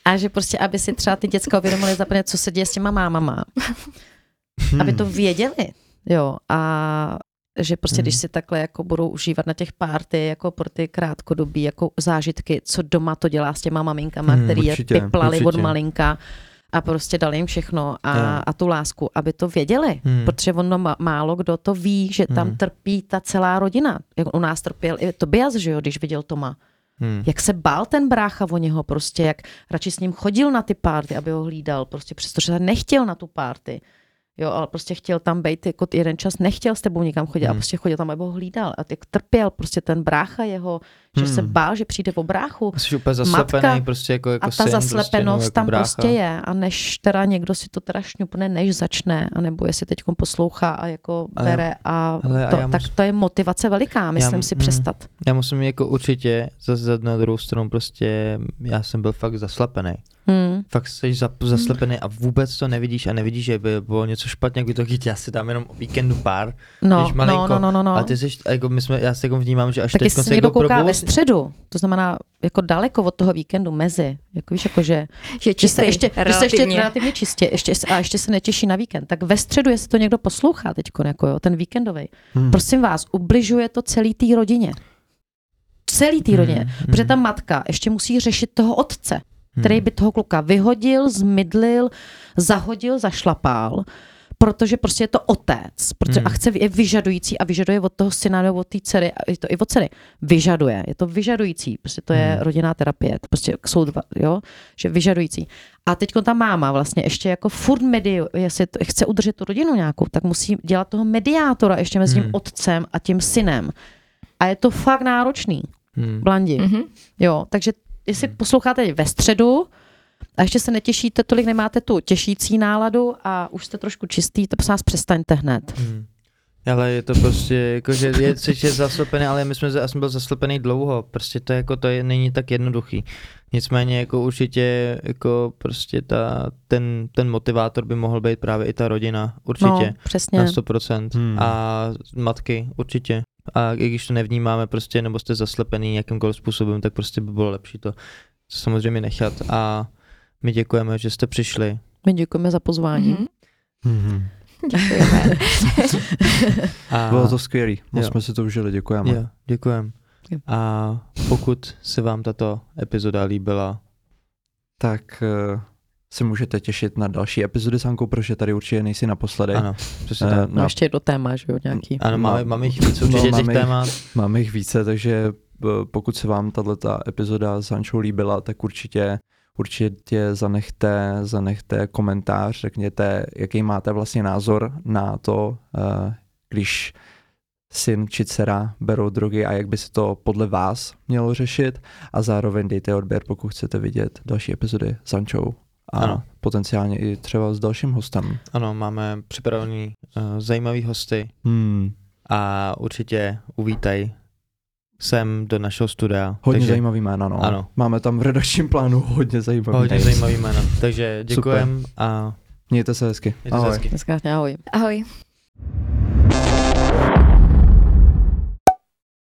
a že prostě, aby si třeba ty děcka uvědomily zaprvé, co se děje s těma mámama. Aby to věděli, jo, a že prostě, když si takhle jako budou užívat na těch party, jako pro ty krátkodobí jako zážitky, co doma to dělá s těma maminkama, který je piplali od malinka, a prostě dali jim všechno a tu lásku, aby to věděli. Protože ono málo kdo to ví, že tam trpí ta celá rodina. U nás trpěl i Tobias, že jo, když viděl Toma. Jak se bál ten brácha o něho prostě, jak radši s ním chodil na ty párty, aby ho hlídal, prostě přestože nechtěl na tu párty. Jo, ale prostě chtěl tam být, jako jeden čas nechtěl s tebou nikam chodit a prostě chodil tam, aby ho hlídal. A jak trpěl prostě ten brácha jeho, že se bál, že přijde o bráchu. Jsi úplně zaslepený, matka, prostě jako a ta zaslepenost prostě, tam brácha. Prostě je. A než teda někdo si to teda šňupne, než začne, anebo jestli teď poslouchá a jako bere tak to je motivace veliká, myslím si přestat. Já musím jako určitě, zase na druhou stranu prostě, já jsem byl fakt zaslepený. Fakt jsi zaslepený a vůbec to nevidíš a nevidíš, že by bylo něco špatně, jako to chytí, já si dám jenom o víkendu pár, když malinko, a ty jsi, jako my jsme, já se jako vnímám, že až teď se někdo kouká ve středu, to znamená jako daleko od toho víkendu mezi, jako víš, jako že čistě, relativně čistě, ještě se netěší na víkend, tak ve středu, jestli to někdo poslouchá teďko, jako jo, ten víkendovej, prosím vás, ubližuje to celý té rodině. Celý té rodině, protože ta matka ještě musí řešit toho otce, který by toho kluka vyhodil, zmydlil, zahodil, zašlapal, protože prostě je to otec, protože a chce, je vyžadující a vyžaduje od toho syna nebo od té dcery, je to i od dcery, vyžaduje, je to vyžadující, prostě to je rodinná terapie, prostě jsou dva, jo, že vyžadující. A teď ta máma vlastně ještě jako furt jestli chce udržet tu rodinu nějakou, tak musí dělat toho mediátora ještě mezi tím otcem a tím synem. A je to fakt náročný, Blandi, jo, takže jestli posloucháte ve středu a ještě se netěšíte, tolik nemáte tu těšící náladu a už jste trošku čistý, to prosím vás přestaňte hned. Ale je to prostě, jakože je zaslepený, ale já jsem byl zaslepený dlouho, prostě to jako není tak jednoduchý. Nicméně jako určitě jako prostě ten motivátor by mohl být právě i ta rodina, určitě, přesně. Na 100%. A matky určitě. A i když to nevnímáme prostě, nebo jste zaslepený jakýmkoliv způsobem, tak prostě by bylo lepší to samozřejmě nechat. A my děkujeme, že jste přišli. My děkujeme za pozvání. Děkujeme. Bylo to skvělý. Moc jsme si to užili, děkujeme. Jo, děkujeme. A pokud se vám tato epizoda líbila, tak se můžete těšit na další epizody s Hankou, protože tady určitě nejsi naposledy. Ano, přesně tak. Ještě do téma, že jo, nějaký. Ano, máme jich víc určitě těch témat. Máme jich více, takže pokud se vám tato epizoda s Hančou líbila, tak určitě zanechte komentář, řekněte, jaký máte vlastně názor na to, když syn či dcera berou drogy a jak by se to podle vás mělo řešit, a zároveň dejte odběr, pokud chcete vidět další epizody s Hančou a ano, potenciálně i třeba s dalším hostem. Ano, máme připravený zajímavý hosty a určitě uvítaj sem do našeho studia. Hodně zajímavý jména, no. Ano. Máme tam v redakčním plánu hodně zajímavý jména. Takže děkujem a mějte se hezky. Ahoj. Ahoj.